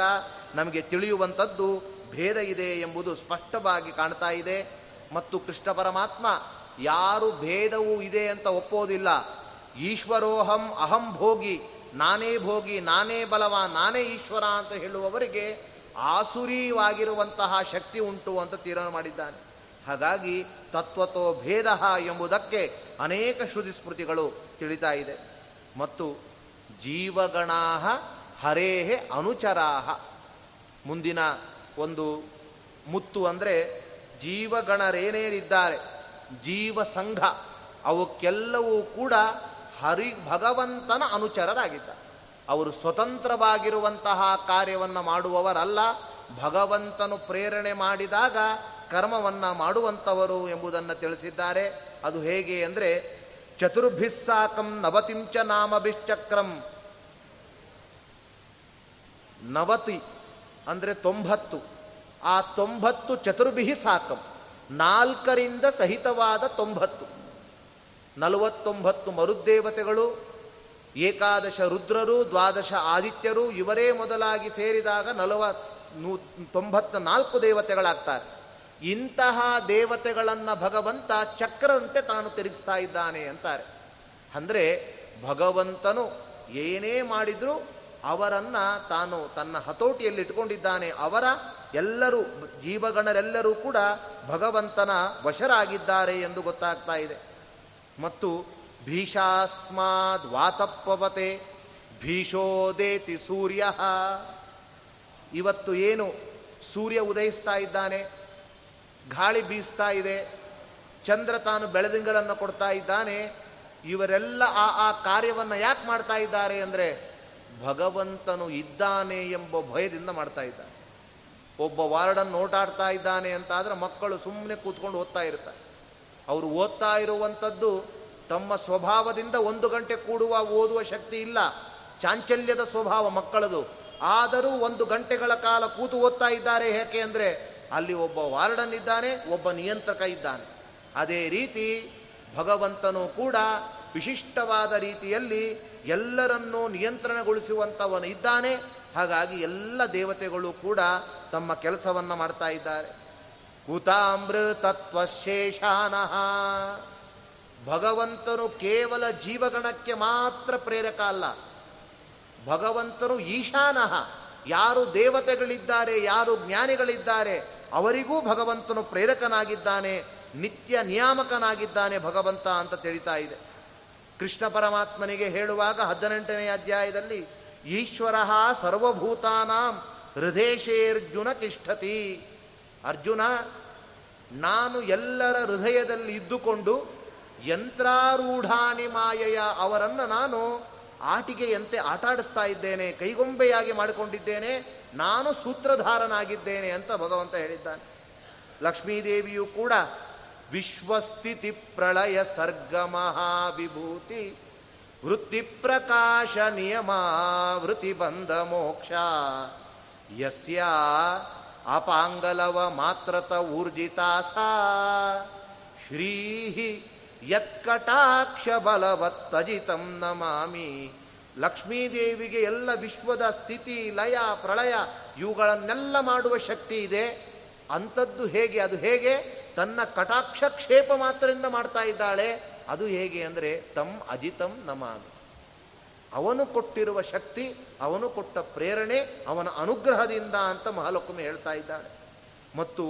ನಮಗೆ ತಿಳಿಯುವಂಥದ್ದು ಭೇದ ಇದೆ ಎಂಬುದು ಸ್ಪಷ್ಟವಾಗಿ ಕಾಣ್ತಾ ಇದೆ. ಮತ್ತು ಕೃಷ್ಣ ಪರಮಾತ್ಮ ಯಾರು ಭೇದವೂ ಇದೆ ಅಂತ ಒಪ್ಪೋದಿಲ್ಲ. ಈಶ್ವರೋಹಂ ಅಹಂ ಭೋಗಿ, ನಾನೇ ಭೋಗಿ, ನಾನೇ ಬಲವ, ನಾನೇ ಈಶ್ವರ ಅಂತ ಹೇಳುವವರಿಗೆ ಆಸುರೀವಾಗಿರುವಂತಹ ಶಕ್ತಿ ಉಂಟು ಅಂತ ತೀರ್ಮಾನ ಮಾಡಿದ್ದಾನೆ. ಹಾಗಾಗಿ ತತ್ವತೋ ಭೇದ ಎಂಬುದಕ್ಕೆ ಅನೇಕ ಶ್ರುತಿ ಸ್ಮೃತಿಗಳು ತಿಳಿತಾ ಇದೆ. ಮತ್ತು ಜೀವಗಣಾ ಹರೇ ಅನುಚರಾಹ, ಮುಂದಿನ ಒಂದು ಮುತ್ತು ಅಂದರೆ ಜೀವಗಣರೇನೇನಿದ್ದಾರೆ ಜೀವ ಸಂಘ, ಅವಕ್ಕೆಲ್ಲವೂ ಕೂಡ ಹರಿ ಭಗವಂತನ ಅನುಚರರಾಗಿದ್ದಾರೆ. ಅವರು ಸ್ವತಂತ್ರವಾಗಿರುವಂತಹ ಕಾರ್ಯವನ್ನು ಮಾಡುವವರಲ್ಲ, ಭಗವಂತನು ಪ್ರೇರಣೆ ಮಾಡಿದಾಗ ಕರ್ಮವನ್ನು ಮಾಡುವಂಥವರು ಎಂಬುದನ್ನು ತಿಳಿಸಿದ್ದಾರೆ. ಅದು ಹೇಗೆ ಅಂದರೆ ಚತುರ್ಭಿಸ್ಸಾಕಂ ನವತಿಂಚ ನಾಮಭಿಶ್ಚಕ್ರಂ, ನವತಿ ಅಂದರೆ ತೊಂಬತ್ತು, ಆ ತೊಂಬತ್ತು ಚತುರ್ಭಿಹಿ ಸಾಕಂ, ನಾಲ್ಕರಿಂದ ಸಹಿತವಾದ ತೊಂಬತ್ತು, ನಲವತ್ತೊಂಬತ್ತು ಮರುದ್ದೇವತೆಗಳು, ಏಕಾದಶ ರುದ್ರರು, ದ್ವಾದಶ ಆದಿತ್ಯರು, ಇವರೇ ಮೊದಲಾಗಿ ಸೇರಿದಾಗ ನಲವ ನೂ ತೊಂಬತ್ತ ನಾಲ್ಕು ದೇವತೆಗಳಾಗ್ತಾರೆ. ಇಂತಹ ದೇವತೆಗಳನ್ನು ಭಗವಂತ ಚಕ್ರದಂತೆ ತಾನು ತಿರುಗಿಸ್ತಾ ಇದ್ದಾನೆ ಅಂತಾರೆ. ಅಂದರೆ ಭಗವಂತನು ಏನೇ ಮಾಡಿದರೂ ಅವರನ್ನು ತಾನು ತನ್ನ ಹತೋಟಿಯಲ್ಲಿ ಇಟ್ಕೊಂಡಿದ್ದಾನೆ. ಅವರ ಎಲ್ಲರೂ ಜೀವಗಣರೆಲ್ಲರೂ ಕೂಡ ಭಗವಂತನ ವಶರಾಗಿದ್ದಾರೆ ಎಂದು ಗೊತ್ತಾಗ್ತಾ ಇದೆ. ಮತ್ತು ಭೀಷಾಸ್ಮಾದ್ ವಾತಪ್ಪವತೆ ಭೀಷೋದೇತಿ ಸೂರ್ಯ, ಇವತ್ತು ಏನು ಸೂರ್ಯ ಉದಯಿಸ್ತಾ ಇದ್ದಾನೆ, ಗಾಳಿ ಬೀಸ್ತಾ ಇದೆ, ಚಂದ್ರ ತಾನು ಬೆಳದಿಂಗಳನ್ನು ಕೊಡ್ತಾ ಇದ್ದಾನೆ, ಇವರೆಲ್ಲ ಆ ಆ ಕಾರ್ಯವನ್ನು ಯಾಕೆ ಮಾಡ್ತಾ ಇದ್ದಾರೆ ಅಂದರೆ ಭಗವಂತನು ಇದ್ದಾನೆ ಎಂಬ ಭಯದಿಂದ ಮಾಡ್ತಾ ಇದ್ದಾನೆ. ಒಬ್ಬ ವಾರ್ಡನ್ನು ಓಟಾಡ್ತಾ ಇದ್ದಾನೆ ಅಂತಾದರೆ ಮಕ್ಕಳು ಸುಮ್ಮನೆ ಕೂತ್ಕೊಂಡು ಓದ್ತಾ ಇರ್ತಾರೆ. ಅವರು ಓದ್ತಾ ಇರುವಂಥದ್ದು ತಮ್ಮ ಸ್ವಭಾವದಿಂದ ಒಂದು ಗಂಟೆ ಕೂಡುವ ಓದುವ ಶಕ್ತಿ ಇಲ್ಲ, ಚಾಂಚಲ್ಯದ ಸ್ವಭಾವ ಮಕ್ಕಳದು. ಆದರೂ ಒಂದು ಗಂಟೆಗಳ ಕಾಲ ಕೂತು ಓದ್ತಾ ಇದ್ದಾರೆ. ಏಕೆ ಅಂದರೆ ಅಲ್ಲಿ ಒಬ್ಬ ವಾರ್ಡನ್ ಇದ್ದಾನೆ, ಒಬ್ಬ ನಿಯಂತ್ರಕ ಇದ್ದಾನೆ. ಅದೇ ರೀತಿ ಭಗವಂತನು ಕೂಡ ವಿಶಿಷ್ಟವಾದ ರೀತಿಯಲ್ಲಿ ಎಲ್ಲರನ್ನೂ ನಿಯಂತ್ರಣಗೊಳಿಸುವಂಥವನು ಇದ್ದಾನೆ. ಹಾಗಾಗಿ ಎಲ್ಲ ದೇವತೆಗಳು ಕೂಡ ತಮ್ಮ ಕೆಲಸವನ್ನು ಮಾಡ್ತಾ ಇದ್ದಾರೆ. ಕುತಾಮೃತತ್ವಶೇಷಾನಃ, ಭಗವಂತನು ಕೇವಲ ಜೀವಗಣಕ್ಕೆ ಮಾತ್ರ ಪ್ರೇರಕ ಅಲ್ಲ, ಭಗವಂತನು ಈಶಾನಃ, ಯಾರು ದೇವತೆಗಳಿದ್ದಾರೆ ಯಾರು ಜ್ಞಾನಿಗಳಿದ್ದಾರೆ ಅವರಿಗೂ ಭಗವಂತನು ಪ್ರೇರಕನಾಗಿದ್ದಾನೆ, ನಿತ್ಯ ನಿಯಾಮಕನಾಗಿದ್ದಾನೆ ಭಗವಂತ ಅಂತ ತಿಳಿತಾ ಇದೆ. ಕೃಷ್ಣ ಪರಮಾತ್ಮನಿಗೆ ಹೇಳುವಾಗ ಹದಿನೆಂಟನೇ ಅಧ್ಯಾಯದಲ್ಲಿ ಈಶ್ವರ ಸರ್ವಭೂತಾನಾಂ ಹೃದಯೇಶೇರ್ಜುನ ತಿಷ್ಠತಿ, ಅರ್ಜುನ ನಾನು ಎಲ್ಲರ ಹೃದಯದಲ್ಲಿ ಇದ್ದುಕೊಂಡು ಯಂತ್ರಾರೂಢಾನಿ ಮಾಯೆಯ ಅವರನ್ನು ನಾನು ಆಟಿಕೆಯಂತೆ ಆಟಾಡಿಸ್ತಾ ಇದ್ದೇನೆ, ಕೈಗೊಂಬೆಯಾಗಿ ಮಾಡಿಕೊಂಡಿದ್ದೇನೆ, ನಾನು ಸೂತ್ರಧಾರನಾಗಿದ್ದೇನೆ ಅಂತ ಭಗವಂತ ಹೇಳಿದ್ದಾನೆ. ಲಕ್ಷ್ಮೀದೇವಿಯು ಕೂಡ ವಿಶ್ವಸ್ಥಿತಿ ಪ್ರಳಯ ಸರ್ಗಮಹಾ ವಿಭೂತಿ ವೃತ್ತಿಪ್ರಕಾಶ ನಿಯಮಾವೃತಿ ಬಂಧ ಮೋಕ್ಷ ಯಸ್ಯ ಅಪಾಂಗಲವ ಮಾತ್ರತ ಊರ್ಜಿತಾ ಸಾ ಶ್ರೀಹಿ ಯತ್ಕಟಾಕ್ಷ ಬಲವತ್ತಜಿತಂ ನಮಾಮಿ. ಲಕ್ಷ್ಮೀದೇವಿಗೆ ಎಲ್ಲ ವಿಶ್ವದ ಸ್ಥಿತಿ ಲಯ ಪ್ರಳಯ ಇವುಗಳನ್ನೆಲ್ಲ ಮಾಡುವ ಶಕ್ತಿ ಇದೆ. ಅಂಥದ್ದು ಹೇಗೆ, ಅದು ಹೇಗೆ, ತನ್ನ ಕಟಾಕ್ಷ ಕ್ಷೇಪ ಮಾತ್ರದಿಂದ ಮಾಡ್ತಾ ಇದ್ದಾಳೆ. ಅದು ಹೇಗೆ ಅಂದರೆ ತಂ ಅಜಿತಂ ನಮಾಮಿ, ಅವನು ಕೊಟ್ಟಿರುವ ಶಕ್ತಿ, ಅವನು ಕೊಟ್ಟ ಪ್ರೇರಣೆ, ಅವನ ಅನುಗ್ರಹದಿಂದ ಅಂತ ಮಹಾಲಕ್ಷ್ಮಿ ಹೇಳ್ತಾ ಇದ್ದಾಳೆ. ಮತ್ತು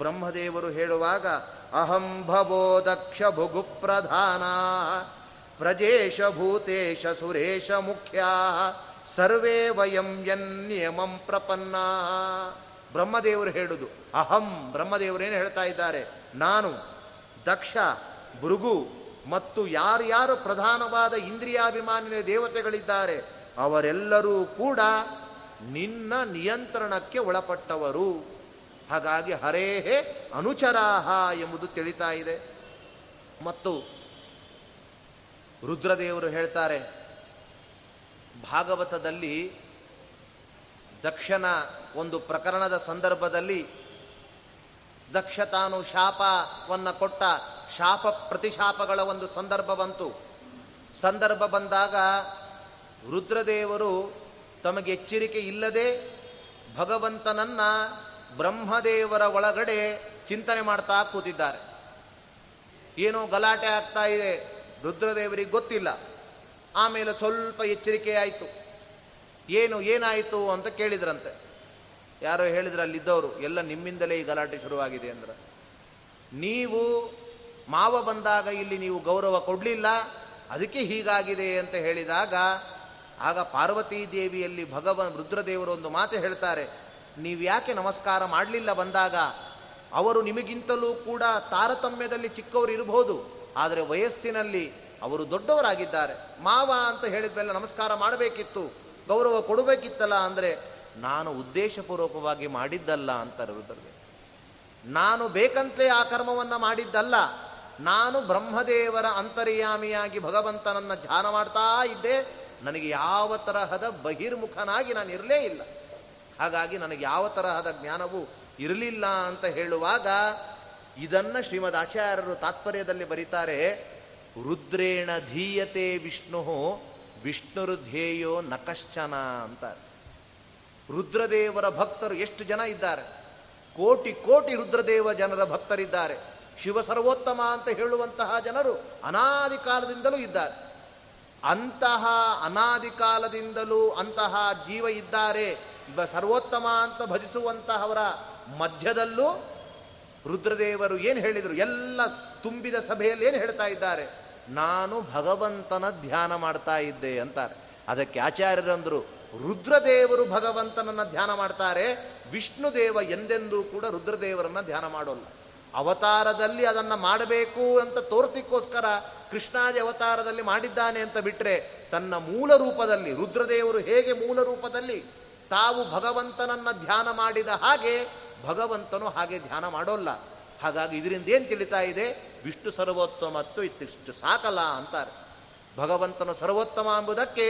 ಬ್ರಹ್ಮದೇವರು ಹೇಳುವಾಗ ಅಹಂ ಭವೋ ದಕ್ಷ ಭುಗು ಪ್ರಧಾನ ಪ್ರಜೇಶ ಭೂತೇಶ ಸುರೇಶ ಮುಖ್ಯ ಸರ್ವೇ ವಯಂ ಯನ್ನಿಯಮಂ ಪ್ರಪನ್ನ. ಬ್ರಹ್ಮದೇವರು ಹೇಳುದು ಅಹಂ, ಬ್ರಹ್ಮದೇವರೇನು ಹೇಳ್ತಾ ಇದ್ದಾರೆ, ನಾನು ದಕ್ಷ ಭೃಗು ಮತ್ತು ಯಾರ್ಯಾರು ಪ್ರಧಾನವಾದ ಇಂದ್ರಿಯಾಭಿಮಾನಿನ ದೇವತೆಗಳಿದ್ದಾರೆ ಅವರೆಲ್ಲರೂ ಕೂಡ ನಿನ್ನ ನಿಯಂತ್ರಣಕ್ಕೆ ಒಳಪಟ್ಟವರು. ಹಾಗಾಗಿ ಹರೇಹೇ ಅನುಚರಾಹ ಎಂಬುದು ತಿಳಿತಾ ಇದೆ. ಮತ್ತು ರುದ್ರದೇವರು ಹೇಳ್ತಾರೆ ಭಾಗವತದಲ್ಲಿ ದಕ್ಷನ ಒಂದು ಪ್ರಕರಣದ ಸಂದರ್ಭದಲ್ಲಿ ದಕ್ಷ ತಾನು ಶಾಪವನ್ನು ಕೊಟ್ಟ ಶಾಪ ಪ್ರತಿಶಾಪಗಳ ಒಂದು ಸಂದರ್ಭ ಬಂತು. ಸಂದರ್ಭ ಬಂದಾಗ ರುದ್ರದೇವರು ತಮಗೆ ಎಚ್ಚರಿಕೆ ಇಲ್ಲದೆ ಭಗವಂತನನ್ನು ಬ್ರಹ್ಮದೇವರ ಒಳಗಡೆ ಚಿಂತನೆ ಮಾಡ್ತಾ ಕೂತಿದ್ದಾರೆ. ಏನೋ ಗಲಾಟೆ ಆಗ್ತಾ ಇದೆ, ರುದ್ರದೇವರಿಗೆ ಗೊತ್ತಿಲ್ಲ. ಆಮೇಲೆ ಸ್ವಲ್ಪ ಎಚ್ಚರಿಕೆ ಆಯಿತು. ಏನು ಏನಾಯಿತು ಅಂತ ಕೇಳಿದ್ರಂತೆ. ಯಾರೋ ಹೇಳಿದ್ರು ಅಲ್ಲಿದ್ದವರು, ಎಲ್ಲ ನಿಮ್ಮಿಂದಲೇ ಈ ಗಲಾಟೆ ಶುರುವಾಗಿದೆ ಅಂದ್ರೆ, ನೀವು ಮಾವ ಬಂದಾಗ ಇಲ್ಲಿ ನೀವು ಗೌರವ ಕೊಡಲಿಲ್ಲ, ಅದಕ್ಕೆ ಹೀಗಾಗಿದೆ ಅಂತ ಹೇಳಿದಾಗ, ಆಗ ಪಾರ್ವತೀ ದೇವಿಯಲ್ಲಿ ಭಗವನ್ ರುದ್ರದೇವರು ಒಂದು ಮಾತು ಹೇಳ್ತಾರೆ, ನೀವು ಯಾಕೆ ನಮಸ್ಕಾರ ಮಾಡಲಿಲ್ಲ ಬಂದಾಗ? ಅವರು ನಿಮಗಿಂತಲೂ ಕೂಡ ತಾರತಮ್ಯದಲ್ಲಿ ಚಿಕ್ಕವರು ಇರಬಹುದು, ಆದರೆ ವಯಸ್ಸಿನಲ್ಲಿ ಅವರು ದೊಡ್ಡವರಾಗಿದ್ದಾರೆ. ಮಾವ ಅಂತ ಹೇಳಿದ ಮೇಲೆ ನಮಸ್ಕಾರ ಮಾಡಬೇಕಿತ್ತು, ಗೌರವ ಕೊಡಬೇಕಿತ್ತಲ್ಲ. ಅಂದರೆ ನಾನು ಉದ್ದೇಶಪೂರ್ವಕವಾಗಿ ಮಾಡಿದ್ದಲ್ಲ ಅಂತಾರೆ ರುದ್ರದೇವರು. ನಾನು ಬೇಕಂತಲೇ ಆ ಕರ್ಮವನ್ನು ಮಾಡಿದ್ದಲ್ಲ, ನಾನು ಬ್ರಹ್ಮದೇವರ ಅಂತರ್ಯಾಮಿಯಾಗಿ ಭಗವಂತನನ್ನು ಧ್ಯಾನ ಮಾಡ್ತಾ ಇದ್ದೆ. ನನಗೆ ಯಾವ ತರಹದ ಬಹಿರ್ಮುಖನಾಗಿ ನಾನು ಇರಲೇ ಇಲ್ಲ, ಹಾಗಾಗಿ ನನಗೆ ಯಾವ ತರಹದ ಜ್ಞಾನವೂ ಇರಲಿಲ್ಲ ಅಂತ ಹೇಳುವಾಗ ಇದನ್ನು ಶ್ರೀಮದ್ ಆಚಾರ್ಯರು ತಾತ್ಪರ್ಯದಲ್ಲಿ ಬರೀತಾರೆ. ರುದ್ರೇಣ ಧೀಯತೆ ವಿಷ್ಣು ವಿಷ್ಣುರು ಧ್ಯೇಯೋ ನಕಶ್ಚನ ಅಂತಾರೆ. ರುದ್ರದೇವರ ಭಕ್ತರು ಎಷ್ಟು ಜನ ಇದ್ದಾರೆ? ಕೋಟಿ ಕೋಟಿ ರುದ್ರದೇವ ಜನರ ಭಕ್ತರಿದ್ದಾರೆ. ಶಿವ ಸರ್ವೋತ್ತಮ ಅಂತ ಹೇಳುವಂತಹ ಜನರು ಅನಾದಿ ಕಾಲದಿಂದಲೂ ಇದ್ದಾರೆ. ಅಂತಹ ಅನಾದಿ ಕಾಲದಿಂದಲೂ ಅಂತಹ ಜೀವ ಇದ್ದಾರೆ. ಸರ್ವೋತ್ತಮ ಅಂತ ಭಜಿಸುವಂತಹವರ ಮಧ್ಯದಲ್ಲೂ ರುದ್ರದೇವರು ಏನು ಹೇಳಿದರು, ಎಲ್ಲ ತುಂಬಿದ ಸಭೆಯಲ್ಲಿ ಏನು ಹೇಳ್ತಾ ಇದ್ದಾರೆ? ನಾನು ಭಗವಂತನ ಧ್ಯಾನ ಮಾಡ್ತಾ ಇದ್ದೆ ಅಂತಾರೆ. ಅದಕ್ಕೆ ಆಚಾರ್ಯರಂದರು, ರುದ್ರದೇವರು ಭಗವಂತನನ್ನು ಧ್ಯಾನ ಮಾಡ್ತಾರೆ, ವಿಷ್ಣುದೇವ ಎಂದೆಂದೂ ಕೂಡ ರುದ್ರದೇವರನ್ನ ಧ್ಯಾನ ಮಾಡೋಲ್ಲ. ಅವತಾರದಲ್ಲಿ ಅದನ್ನು ಮಾಡಬೇಕು ಅಂತ ತೋರ್ತಿಕ್ಕೋಸ್ಕರ ಕೃಷ್ಣಾದಿ ಅವತಾರದಲ್ಲಿ ಮಾಡಿದ್ದಾನೆ ಅಂತ ಬಿಟ್ಟರೆ, ತನ್ನ ಮೂಲ ರೂಪದಲ್ಲಿ ರುದ್ರದೇವರು ಹೇಗೆ ಮೂಲ ರೂಪದಲ್ಲಿ ತಾವು ಭಗವಂತನನ್ನು ಧ್ಯಾನ ಮಾಡಿದ ಹಾಗೆ ಭಗವಂತನು ಹಾಗೆ ಧ್ಯಾನ ಮಾಡೋಲ್ಲ. ಹಾಗಾಗಿ ಇದರಿಂದ ಏನು ತಿಳಿತಾ ಇದೆ? ವಿಷ್ಣು ಸರ್ವೋತ್ತಮತ್ವ ಇತ್ತಿಷ್ಟು ಸಾಕಲ್ಲ ಅಂತಾರೆ. ಭಗವಂತನು ಸರ್ವೋತ್ತಮ ಎಂಬುದಕ್ಕೆ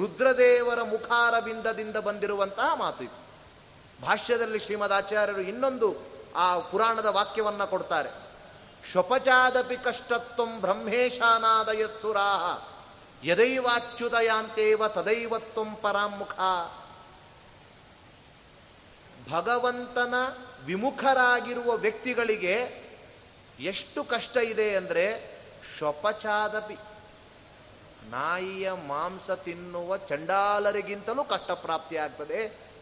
ರುದ್ರದೇವರ ಮುಖಾರ ಬಿಂದದಿಂದ ಬಂದಿರುವಂತಹ ಮಾತು ಇದು. ಭಾಷ್ಯದಲ್ಲಿ ಶ್ರೀಮದಾಚಾರ್ಯರು ಇನ್ನೊಂದು ಆ ಪುರಾಣದ ವಾಕ್ಯವನ್ನು ಕೊಡ್ತಾರೆ. ಶ್ವಪಚಾದಪಿ ಕಷ್ಟತ್ವಂ ಬ್ರಹ್ಮೇಶಾನಾದಯಸ್ಸುರಾಹ ಯದೈವಾಚ್ಯುತಯಾಂತೇವ ತದೈವತ್ವಂ ಪರಾಮುಖ. ಭಗವಂತನ ವಿಮುಖರಾಗಿರುವ ವ್ಯಕ್ತಿಗಳಿಗೆ ಎಷ್ಟು ಕಷ್ಟ ಇದೆ ಅಂದರೆ, ಶ್ವಪಚಾದಪಿ ನಾಯಿಯ ಮಾಂಸ ತಿನ್ನುವ ಚಂಡಾಲರಿಗಿಂತಲೂ ಕಷ್ಟ ಪ್ರಾಪ್ತಿಯಾಗ್ತದೆ.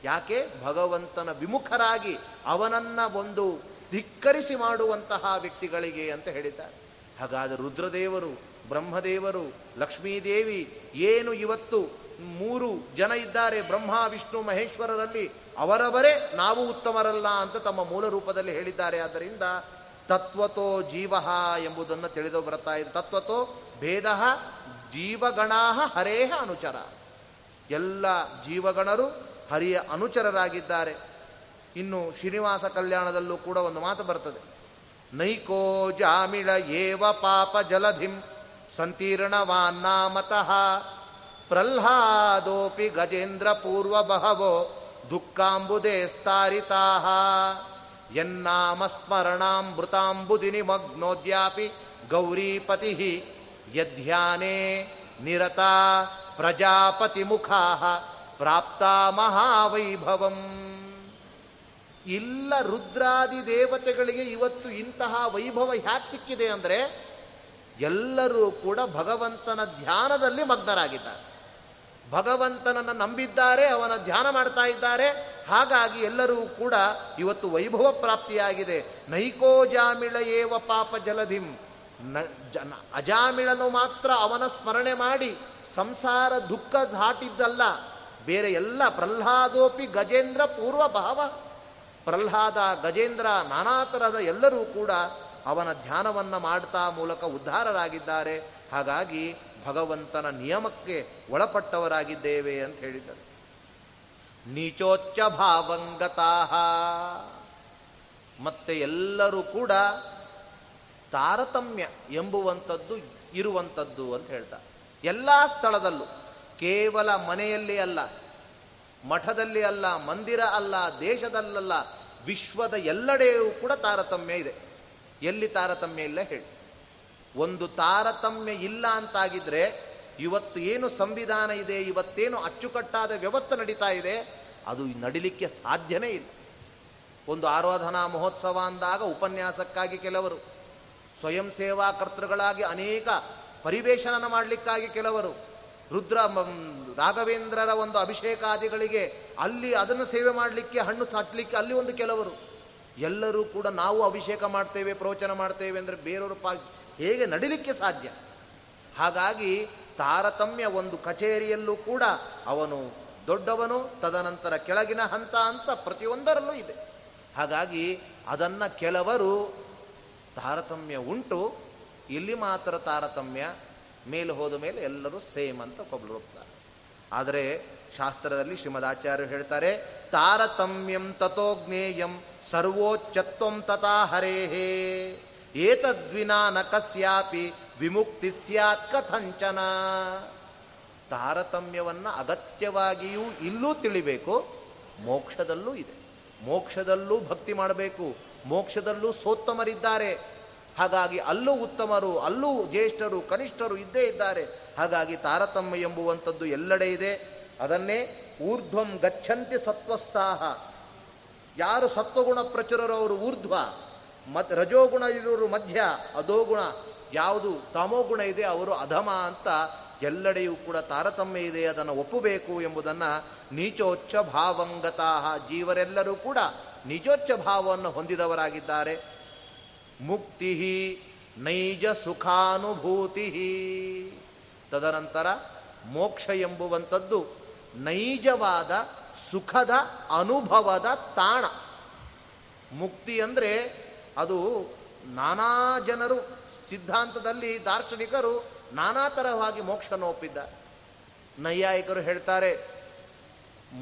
ಯಾಕೆ? ಭಗವಂತನ ವಿಮುಖರಾಗಿ ಅವನನ್ನು ಒಂದು ಧಿಕ್ಕರಿಸಿ ಮಾಡುವಂತಹ ವ್ಯಕ್ತಿಗಳಿಗೆ ಅಂತ ಹೇಳಿದ್ದಾರೆ. ಹಾಗಾದರೆ ರುದ್ರದೇವರು, ಬ್ರಹ್ಮದೇವರು, ಲಕ್ಷ್ಮೀದೇವಿ ಏನು ಇವತ್ತು ಮೂರು ಜನ ಇದ್ದಾರೆ ಬ್ರಹ್ಮ ವಿಷ್ಣು ಮಹೇಶ್ವರರಲ್ಲಿ, ಅವರವರೇ ನಾವು ಉತ್ತಮರಲ್ಲ ಅಂತ ತಮ್ಮ ಮೂಲ ರೂಪದಲ್ಲಿ ಹೇಳಿದ್ದಾರೆ. ಆದ್ದರಿಂದ ತತ್ವತೋ ಜೀವ ಎಂಬುದನ್ನು ತಿಳಿದು ಬರ್ತಾ ಇದೆ. ತತ್ವತೋ ಭೇದ ಜೀವಗಣಾ ಹರೇಹ ಅನುಚರ, ಎಲ್ಲ ಜೀವಗಣರು ಹರಿಯ ಅನುಚರರಾಗಿದ್ದಾರೆ. ಇನ್ನು ಶ್ರೀನಿವಾಸ ಕಲ್ಯಾಣದಲ್ಲೂ ಕೂಡ ಒಂದು ಮಾತು ಬರ್ತದೆ. ನೈಕೋ ಜಾಮಿಳ ಏವ ಪಾಪ ಜಲಧಿಂ ಸಂತೀರ್ಣವಾನ್ನಾಮತಃ ಪ್ರಹ್ಲಾದೋಪಿ ಗಜೇಂದ್ರ ಪೂರ್ವ ಬಹವೋ ದುಃಖಾಂಬುದೇ ಸ್ತಾರಿತಾ ಯನ್ನಾಮಸ್ಮರಣಾಮೃತಾಂಬುಧಿ ನಿಮಗ್ನೋದ್ಯಾಪಿ ಗೌರೀಪತಿ ಯಧ್ಯಾನೇ ನಿರತ ಪ್ರಜಾಪತಿ ಮುಖಾ ಪ್ರಾಪ್ತ ಮಹಾವೈಭವಂ. ಇಲ್ಲ ರುದ್ರಾದಿ ದೇವತೆಗಳಿಗೆ ಇವತ್ತು ಇಂತಹ ವೈಭವ ಹ್ಯಾಕ್ ಸಿಕ್ಕಿದೆ ಅಂದರೆ, ಎಲ್ಲರೂ ಕೂಡ ಭಗವಂತನ ಧ್ಯಾನದಲ್ಲಿ ಮಗ್ನರಾಗಿದ್ದಾರೆ, ಭಗವಂತನನ್ನು ನಂಬಿದ್ದಾರೆ, ಅವನ ಧ್ಯಾನ ಮಾಡ್ತಾ ಇದ್ದಾರೆ. ಹಾಗಾಗಿ ಎಲ್ಲರೂ ಕೂಡ ಇವತ್ತು ವೈಭವ ಪ್ರಾಪ್ತಿಯಾಗಿದೆ. ನೈಕೋ ಜಾಮಿಳ ಏವ ಪಾಪ ಜಲಧಿಂ, ಅಜಾಮಿಳನು ಮಾತ್ರ ಅವನ ಸ್ಮರಣೆ ಮಾಡಿ ಸಂಸಾರ ದುಃಖ ದಾಟಿದ್ದಲ್ಲ, ಬೇರೆ ಎಲ್ಲ. ಪ್ರಹ್ಲಾದೋಪಿ ಗಜೇಂದ್ರ ಪೂರ್ವ ಭಾವ, ಪ್ರಹ್ಲಾದ ಗಜೇಂದ್ರ ನಾನಾ ತರಹದ ಎಲ್ಲರೂ ಕೂಡ ಅವನ ಧ್ಯಾನವನ್ನು ಮಾಡ್ತಾ ಮೂಲಕ ಉದ್ಧಾರರಾಗಿದ್ದಾರೆ. ಹಾಗಾಗಿ ಭಗವಂತನ ನಿಯಮಕ್ಕೆ ಒಳಪಟ್ಟವರಾಗಿದ್ದೇವೆ ಅಂತ ಹೇಳಿದರು. ನೀಚೋಚ್ಚ ಭಾವಂಗತಃ, ಮತ್ತೆ ಎಲ್ಲರೂ ಕೂಡ ತಾರತಮ್ಯ ಎಂಬುವಂಥದ್ದು ಇರುವಂಥದ್ದು ಅಂತ ಹೇಳ್ತಾರೆ. ಎಲ್ಲ ಸ್ಥಳದಲ್ಲೂ, ಕೇವಲ ಮನೆಯಲ್ಲಿ ಅಲ್ಲ, ಮಠದಲ್ಲಿ ಅಲ್ಲ, ಮಂದಿರ ಅಲ್ಲ, ದೇಶದಲ್ಲ, ವಿಶ್ವದ ಎಲ್ಲೆಡೆಯೂ ಕೂಡ ತಾರತಮ್ಯ ಇದೆ. ಎಲ್ಲಿ ತಾರತಮ್ಯ ಇಲ್ಲ ಹೇಳಿ? ಒಂದು ತಾರತಮ್ಯ ಇಲ್ಲ ಅಂತಾಗಿದ್ರೆ ಇವತ್ತು ಏನು ಸಂವಿಧಾನ ಇದೆ, ಇವತ್ತೇನು ಅಚ್ಚುಕಟ್ಟಾದ ವ್ಯವಸ್ಥೆ ನಡೀತಾ ಇದೆ, ಅದು ನಡಿಲಿಕ್ಕೆ ಸಾಧ್ಯನೇ ಇಲ್ಲ. ಒಂದು ಆರಾಧನಾ ಮಹೋತ್ಸವ ಅಂದಾಗ ಉಪನ್ಯಾಸಕ್ಕಾಗಿ ಕೆಲವರು, ಸ್ವಯಂ ಸೇವಾ ಕರ್ತೃಗಳಾಗಿ ಅನೇಕ ಪರಿವೇಶನ ಮಾಡಲಿಕ್ಕಾಗಿ ಕೆಲವರು, ರುದ್ರ ರಾಘವೇಂದ್ರರ ಒಂದು ಅಭಿಷೇಕಾದಿಗಳಿಗೆ ಅಲ್ಲಿ ಅದನ್ನು ಸೇವೆ ಮಾಡಲಿಕ್ಕೆ, ಹಣ್ಣು ಸಾಚಲಿಕ್ಕೆ ಅಲ್ಲಿ ಒಂದು ಕೆಲವರು, ಎಲ್ಲರೂ ಕೂಡ ನಾವು ಅಭಿಷೇಕ ಮಾಡ್ತೇವೆ, ಪ್ರವಚನ ಮಾಡ್ತೇವೆ ಅಂದರೆ ಬೇರೆಯವರು ಪಾ ಹೇಗೆ ನಡಿಲಿಕ್ಕೆ ಸಾಧ್ಯ? ಹಾಗಾಗಿ ತಾರತಮ್ಯ ಒಂದು ಕಚೇರಿಯಲ್ಲೂ ಕೂಡ ಅವನು ದೊಡ್ಡವನು, ತದನಂತರ ಕೆಳಗಿನ ಹಂತ ಅಂತ ಪ್ರತಿಯೊಂದರಲ್ಲೂ ಇದೆ. ಹಾಗಾಗಿ ಅದನ್ನು ಕೆಲವರು ತಾರತಮ್ಯ ಉಂಟು, ಇಲ್ಲಿ ಮಾತ್ರ ತಾರತಮ್ಯ, ಮೇಲೆ ಹೋದ ಮೇಲೆ ಎಲ್ಲರೂ ಸೇಮ್ ಅಂತ ಕೊಬ್ಬಲು ಹೋಗ್ತಾರೆ. ಆದರೆ ಶಾಸ್ತ್ರದಲ್ಲಿ ಶ್ರೀಮದಾಚಾರ್ಯರು ಹೇಳ್ತಾರೆ, ತಾರತಮ್ಯಂ ತಥೋ ಜ್ಞೇಯಂ ಸರ್ವೋಚ್ಚತ್ವಂ ತಥಾ ಹರೇಹೇ, ಏತದ್ವಿನಾ ನ ಕಸ್ಯಾಪಿ ವಿಮುಕ್ತಿ ಸ್ಯಾತ್ ಕಥಂಚನ. ತಾರತಮ್ಯವನ್ನು ಅಗತ್ಯವಾಗಿಯೂ ಇಲ್ಲೂ ತಿಳಿಬೇಕು, ಮೋಕ್ಷದಲ್ಲೂ ಇದೆ. ಮೋಕ್ಷದಲ್ಲೂ ಭಕ್ತಿ ಮಾಡಬೇಕು, ಮೋಕ್ಷದಲ್ಲೂ ಸೋತ್ತಮರಿದ್ದಾರೆ, ಹಾಗಾಗಿ ಅಲ್ಲೂ ಉತ್ತಮರು, ಅಲ್ಲೂ ಜ್ಯೇಷ್ಠರು, ಕನಿಷ್ಠರು ಇದ್ದೇ ಇದ್ದಾರೆ. ಹಾಗಾಗಿ ತಾರತಮ್ಯ ಎಂಬುವಂಥದ್ದು ಎಲ್ಲೆಡೆ ಇದೆ. ಅದನ್ನೇ ಊರ್ಧ್ವಂ ಗಚ್ಚಂತಿ ಸತ್ವಸ್ಥಾಹ, ಯಾರು ಸತ್ವಗುಣ ಪ್ರಚುರರು ಅವರು ಊರ್ಧ್ವ, ಮತ್ ರಜೋಗುಣ ಇರೋರು ಮಧ್ಯ, ಅಧೋಗುಣ ಯಾವುದು ತಮೋಗುಣ ಇದೆ ಅವರು ಅಧಮ ಅಂತ ಎಲ್ಲೆಡೆಯೂ ಕೂಡ ತಾರತಮ್ಯ ಇದೆ. ಅದನ್ನು ಒಪ್ಪಬೇಕು ಎಂಬುದನ್ನು ನೀಚೋಚ್ಚ ಭಾವಂಗತಃ, ಜೀವರೆಲ್ಲರೂ ಕೂಡ ನೀಚೋಚ್ಚ ಭಾವವನ್ನು ಹೊಂದಿದವರಾಗಿದ್ದಾರೆ. ಮುಕ್ತಿ ನೈಜ ಸುಖಾನುಭೂತಿ, ತದನಂತರ ಮೋಕ್ಷ ಎಂಬುವಂಥದ್ದು ನೈಜವಾದ ಸುಖದ ಅನುಭವದ ತಾಣ. ಮುಕ್ತಿ ಅಂದರೆ ಅದು ನಾನಾ ಜನರು ಸಿದ್ಧಾಂತದಲ್ಲಿ ದಾರ್ಶನಿಕರು ನಾನಾ ತರವಾಗಿ ಮೋಕ್ಷವನ್ನು ಒಪ್ಪಿದ್ದಾರೆ. ನೈಯಾಯಿಕರು ಹೇಳ್ತಾರೆ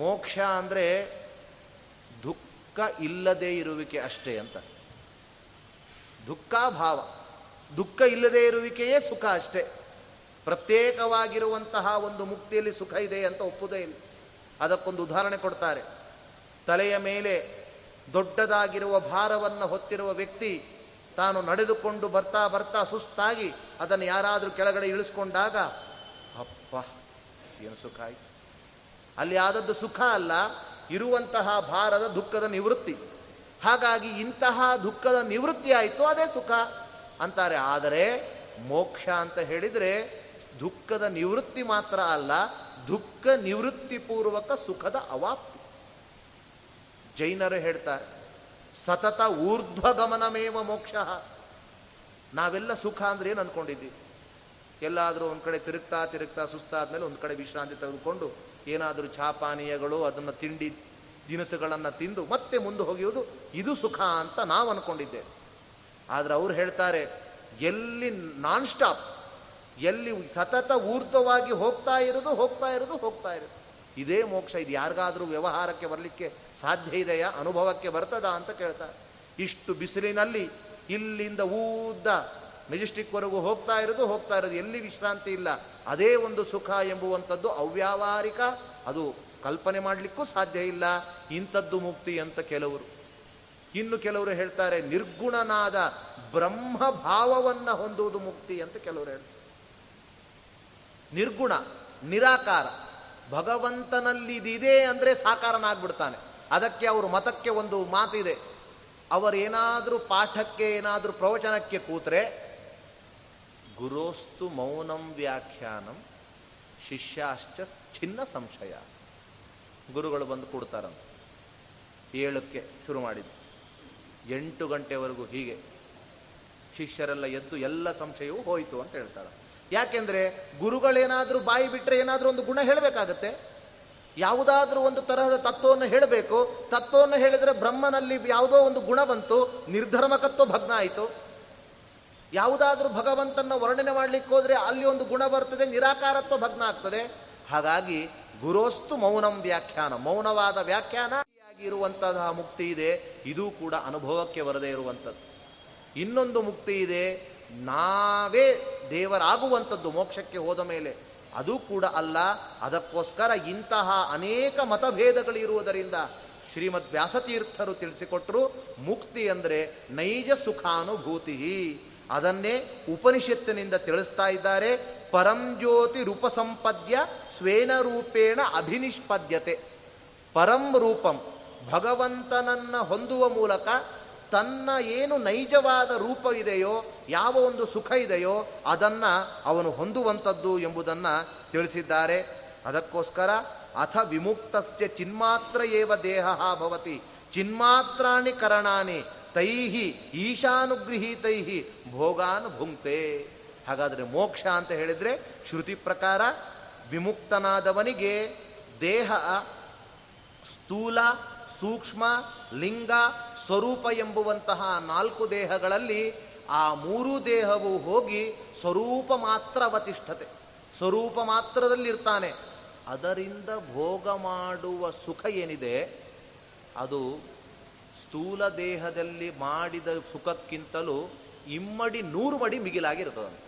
ಮೋಕ್ಷ ಅಂದರೆ ದುಃಖ ಇಲ್ಲದೇ ಇರುವಿಕೆ ಅಷ್ಟೇ ಅಂತ. ದುಃಖಾಭಾವ, ದುಃಖ ಇಲ್ಲದೇ ಇರುವಿಕೆಯೇ ಸುಖ ಅಷ್ಟೇ, ಪ್ರತ್ಯೇಕವಾಗಿರುವಂತಹ ಒಂದು ಮುಕ್ತಿಯಲ್ಲಿ ಸುಖ ಇದೆ ಅಂತ ಒಪ್ಪುವುದೇ ಇಲ್ಲ. ಅದಕ್ಕೊಂದು ಉದಾಹರಣೆ ಕೊಡ್ತಾರೆ. ತಲೆಯ ಮೇಲೆ ದೊಡ್ಡದಾಗಿರುವ ಭಾರವನ್ನು ಹೊತ್ತಿರುವ ವ್ಯಕ್ತಿ ತಾನು ನಡೆದುಕೊಂಡು ಬರ್ತಾ ಬರ್ತಾ ಸುಸ್ತಾಗಿ ಅದನ್ನು ಯಾರಾದರೂ ಕೆಳಗಡೆ ಇಳಿಸ್ಕೊಂಡಾಗ ಅಪ್ಪ ಏನು ಸುಖ ಆಯಿತು. ಅಲ್ಲಿ ಆದದ್ದು ಸುಖ ಅಲ್ಲ, ಇರುವಂತಹ ಭಾರದ ದುಃಖದ ನಿವೃತ್ತಿ. ಹಾಗಾಗಿ ಇಂತಹ ದುಃಖದ ನಿವೃತ್ತಿ ಆಯಿತು, ಅದೇ ಸುಖ ಅಂತಾರೆ. ಆದರೆ ಮೋಕ್ಷ ಅಂತ ಹೇಳಿದರೆ ದುಃಖದ ನಿವೃತ್ತಿ ಮಾತ್ರ ಅಲ್ಲ, ದುಃಖ ನಿವೃತ್ತಿಪೂರ್ವಕ ಸುಖದ ಅವಾಪ್ತಿ. ಜೈನರು ಹೇಳ್ತಾರೆ ಸತತ ಊರ್ಧ್ವಗಮನಮೇವ ಮೋಕ್ಷ. ನಾವೆಲ್ಲ ಸುಖ ಅಂದರೆ ಏನು ಅಂದ್ಕೊಂಡಿದ್ದೀವಿ? ಎಲ್ಲಾದರೂ ಒಂದು ಕಡೆ ತಿರುಗ್ತಾ ತಿರುಗ್ತಾ ಸುಸ್ತಾದ್ಮೇಲೆ ಒಂದು ಕಡೆ ವಿಶ್ರಾಂತಿ ತೆಗೆದುಕೊಂಡು ಏನಾದರೂ ಚಾಪಾನೀಯಗಳು ಅದನ್ನು ತಿಂಡಿ ದಿನಸುಗಳನ್ನು ತಿಂದು ಮತ್ತೆ ಮುಂದೆ ಹೋಗಿಯುವುದು ಇದು ಸುಖ ಅಂತ ನಾವು ಅಂದ್ಕೊಂಡಿದ್ದೇವೆ. ಆದರೆ ಅವರು ಹೇಳ್ತಾರೆ ಎಲ್ಲಿ ನಾನ್ ಸ್ಟಾಪ್, ಎಲ್ಲಿ ಸತತ ಊರ್ಧ್ವವಾಗಿ ಹೋಗ್ತಾ ಇರೋದು ಹೋಗ್ತಾ ಇರೋದು ಹೋಗ್ತಾ ಇರೋದು ಇದೇ ಮೋಕ್ಷ. ಇದು ಯಾರಿಗಾದರೂ ವ್ಯವಹಾರಕ್ಕೆ ಬರಲಿಕ್ಕೆ ಸಾಧ್ಯ ಇದೆಯಾ, ಅನುಭವಕ್ಕೆ ಬರ್ತದಾ ಅಂತ ಕೇಳ್ತಾರೆ. ಇಷ್ಟು ಬಿಸಿಲಿನಲ್ಲಿ ಇಲ್ಲಿಂದ ಊದ್ದ ಮೆಜೆಸ್ಟಿಕ್ವರೆಗೂ ಹೋಗ್ತಾ ಇರೋದು ಹೋಗ್ತಾ ಇರೋದು, ಎಲ್ಲಿ ವಿಶ್ರಾಂತಿ ಇಲ್ಲ. ಅದೇ ಒಂದು ಸುಖ ಎಂಬುವಂಥದ್ದು ಅವ್ಯಾವಹಾರಿಕ, ಅದು ಕಲ್ಪನೆ ಮಾಡಲಿಕ್ಕೂ ಸಾಧ್ಯ ಇಲ್ಲ. ಇಂಥದ್ದು ಮುಕ್ತಿ ಅಂತ ಕೆಲವರು. ಇನ್ನು ಕೆಲವರು ಹೇಳ್ತಾರೆ ನಿರ್ಗುಣನಾದ ಬ್ರಹ್ಮ ಭಾವವನ್ನು ಹೊಂದುವುದು ಮುಕ್ತಿ ಅಂತ ಕೆಲವರು ಹೇಳ್ತಾರೆ. ನಿರ್ಗುಣ, ನಿರಾಕಾರ, ಭಗವಂತನಲ್ಲಿದಿದೆ ಅಂದರೆ ಸಾಕಾರನಾಗ್ಬಿಡ್ತಾನೆ. ಅದಕ್ಕೆ ಅವರು ಮತಕ್ಕೆ ಒಂದು ಮಾತಿದೆ, ಅವರೇನಾದರೂ ಪಾಠಕ್ಕೆ ಏನಾದರೂ ಪ್ರವಚನಕ್ಕೆ ಕೂತ್ರೆ ಗುರೋಸ್ತು ಮೌನಂ ವ್ಯಾಖ್ಯಾನಂ ಶಿಷ್ಯಾಶ್ಚ ಚಿನ್ನ ಸಂಶಯ. ಗುರುಗಳು ಬಂದು ಕೂಡ್ತಾರಂತ ಏಳಕ್ಕೆ ಶುರು ಮಾಡಿದ್ದು, ಎಂಟು ಗಂಟೆವರೆಗೂ ಹೀಗೆ ಶಿಷ್ಯರೆಲ್ಲ ಎದ್ದು ಎಲ್ಲ ಸಂಶಯವೂ ಹೋಯಿತು ಅಂತ ಹೇಳ್ತಾರೆ. ಯಾಕೆಂದರೆ ಗುರುಗಳೇನಾದರೂ ಬಾಯಿ ಬಿಟ್ಟರೆ ಏನಾದರೂ ಒಂದು ಗುಣ ಹೇಳಬೇಕಾಗತ್ತೆ, ಯಾವುದಾದ್ರೂ ಒಂದು ತರಹದ ತತ್ವವನ್ನು ಹೇಳಬೇಕು. ತತ್ವವನ್ನು ಹೇಳಿದರೆ ಬ್ರಹ್ಮನಲ್ಲಿ ಯಾವುದೋ ಒಂದು ಗುಣ ಬಂತು, ನಿರ್ಧರ್ಮಕತ್ವ ಭಗ್ನ ಆಯಿತು. ಯಾವುದಾದ್ರೂ ಭಗವಂತನ ವರ್ಣನೆ ಮಾಡಲಿಕ್ಕೆ ಹೋದರೆ ಅಲ್ಲಿ ಒಂದು ಗುಣ ಬರ್ತದೆ, ನಿರಾಕಾರತ್ವ ಭಗ್ನ ಆಗ್ತದೆ. ಹಾಗಾಗಿ ಗುರೋಸ್ತು ಮೌನಂ ವ್ಯಾಖ್ಯಾನ, ಮೌನವಾದ ವ್ಯಾಖ್ಯಾನ ಇರುವಂತಹ ಮುಕ್ತಿ ಇದೆ, ಇದೂ ಕೂಡ ಅನುಭವಕ್ಕೆ ಬರದೇ ಇರುವಂಥದ್ದು. ಇನ್ನೊಂದು ಮುಕ್ತಿ ಇದೆ, ನಾವೇ ದೇವರಾಗುವಂಥದ್ದು ಮೋಕ್ಷಕ್ಕೆ ಹೋದ ಮೇಲೆ, ಅದು ಕೂಡ ಅಲ್ಲ. ಅದಕ್ಕೋಸ್ಕರ ಇಂತಹ ಅನೇಕ ಮತಭೇದಗಳಿರುವುದರಿಂದ ಶ್ರೀಮದ್ ವ್ಯಾಸತೀರ್ಥರು ತಿಳಿಸಿಕೊಟ್ಟರು, ಮುಕ್ತಿ ಅಂದರೆ ನೈಜ ಸುಖಾನುಭೂತಿ. ಅದನ್ನೇ ಉಪನಿಷತ್ತಿನಿಂದ ತಿಳಿಸ್ತಾ ಇದ್ದಾರೆ. ಪರಂಜ್ಯೋತಿ ರೂಪಸಂಪದ್ಯ ಸ್ವೇನ ರೂಪೇಣ ಅಭಿನಿಷ್ಪದ್ಯತೆ. ಪರಂ ರೂಪಂ, ಭಗವಂತನನ್ನು ಹೊಂದುವ ಮೂಲಕ ತನ್ನ ಏನು ನೈಜವಾದ ರೂಪವಿದೆಯೋ, ಯಾವ ಒಂದು ಸುಖ ಇದೆಯೋ ಅದನ್ನು ಅವನು ಹೊಂದುವಂಥದ್ದು ಎಂಬುದನ್ನು ತಿಳಿಸಿದ್ದಾರೆ. ಅದಕ್ಕೋಸ್ಕರ ಅಥ ವಿಮುಕ್ತಸ್ಯ ಚಿನ್ಮಾತ್ರ ಏವ ದೇಹಃ ಭವತಿ, ಚಿನ್ಮಾತ್ರಾಣಿ ಕರಣಾನಿ ತೈಹಿ ಈಶಾನುಗೃಹೀತೈಹಿ ಭೋಗಾನ್ ಭುಂಕ್ತೆ. ಹಾಗಾದರೆ ಮೋಕ್ಷ ಅಂತ ಹೇಳಿದರೆ ಶ್ರುತಿ ಪ್ರಕಾರ ವಿಮುಕ್ತನಾದವನಿಗೆ ದೇಹ ಸ್ಥೂಲ, ಸೂಕ್ಷ್ಮ, ಲಿಂಗ, ಸ್ವರೂಪ ಎಂಬುವಂತಹ ನಾಲ್ಕು ದೇಹಗಳಲ್ಲಿ ಆ ಮೂರೂ ದೇಹವು ಹೋಗಿ ಸ್ವರೂಪ ಮಾತ್ರ ಅವತಿಷ್ಠತೆ, ಸ್ವರೂಪ ಮಾತ್ರದಲ್ಲಿರ್ತಾನೆ. ಅದರಿಂದ ಭೋಗ ಮಾಡುವ ಸುಖ ಏನಿದೆ ಅದು ಸ್ಥೂಲ ದೇಹದಲ್ಲಿ ಮಾಡಿದ ಸುಖಕ್ಕಿಂತಲೂ ಇಮ್ಮಡಿ ನೂರು ಮಡಿ ಮಿಗಿಲಾಗಿರ್ತದಂತೆ.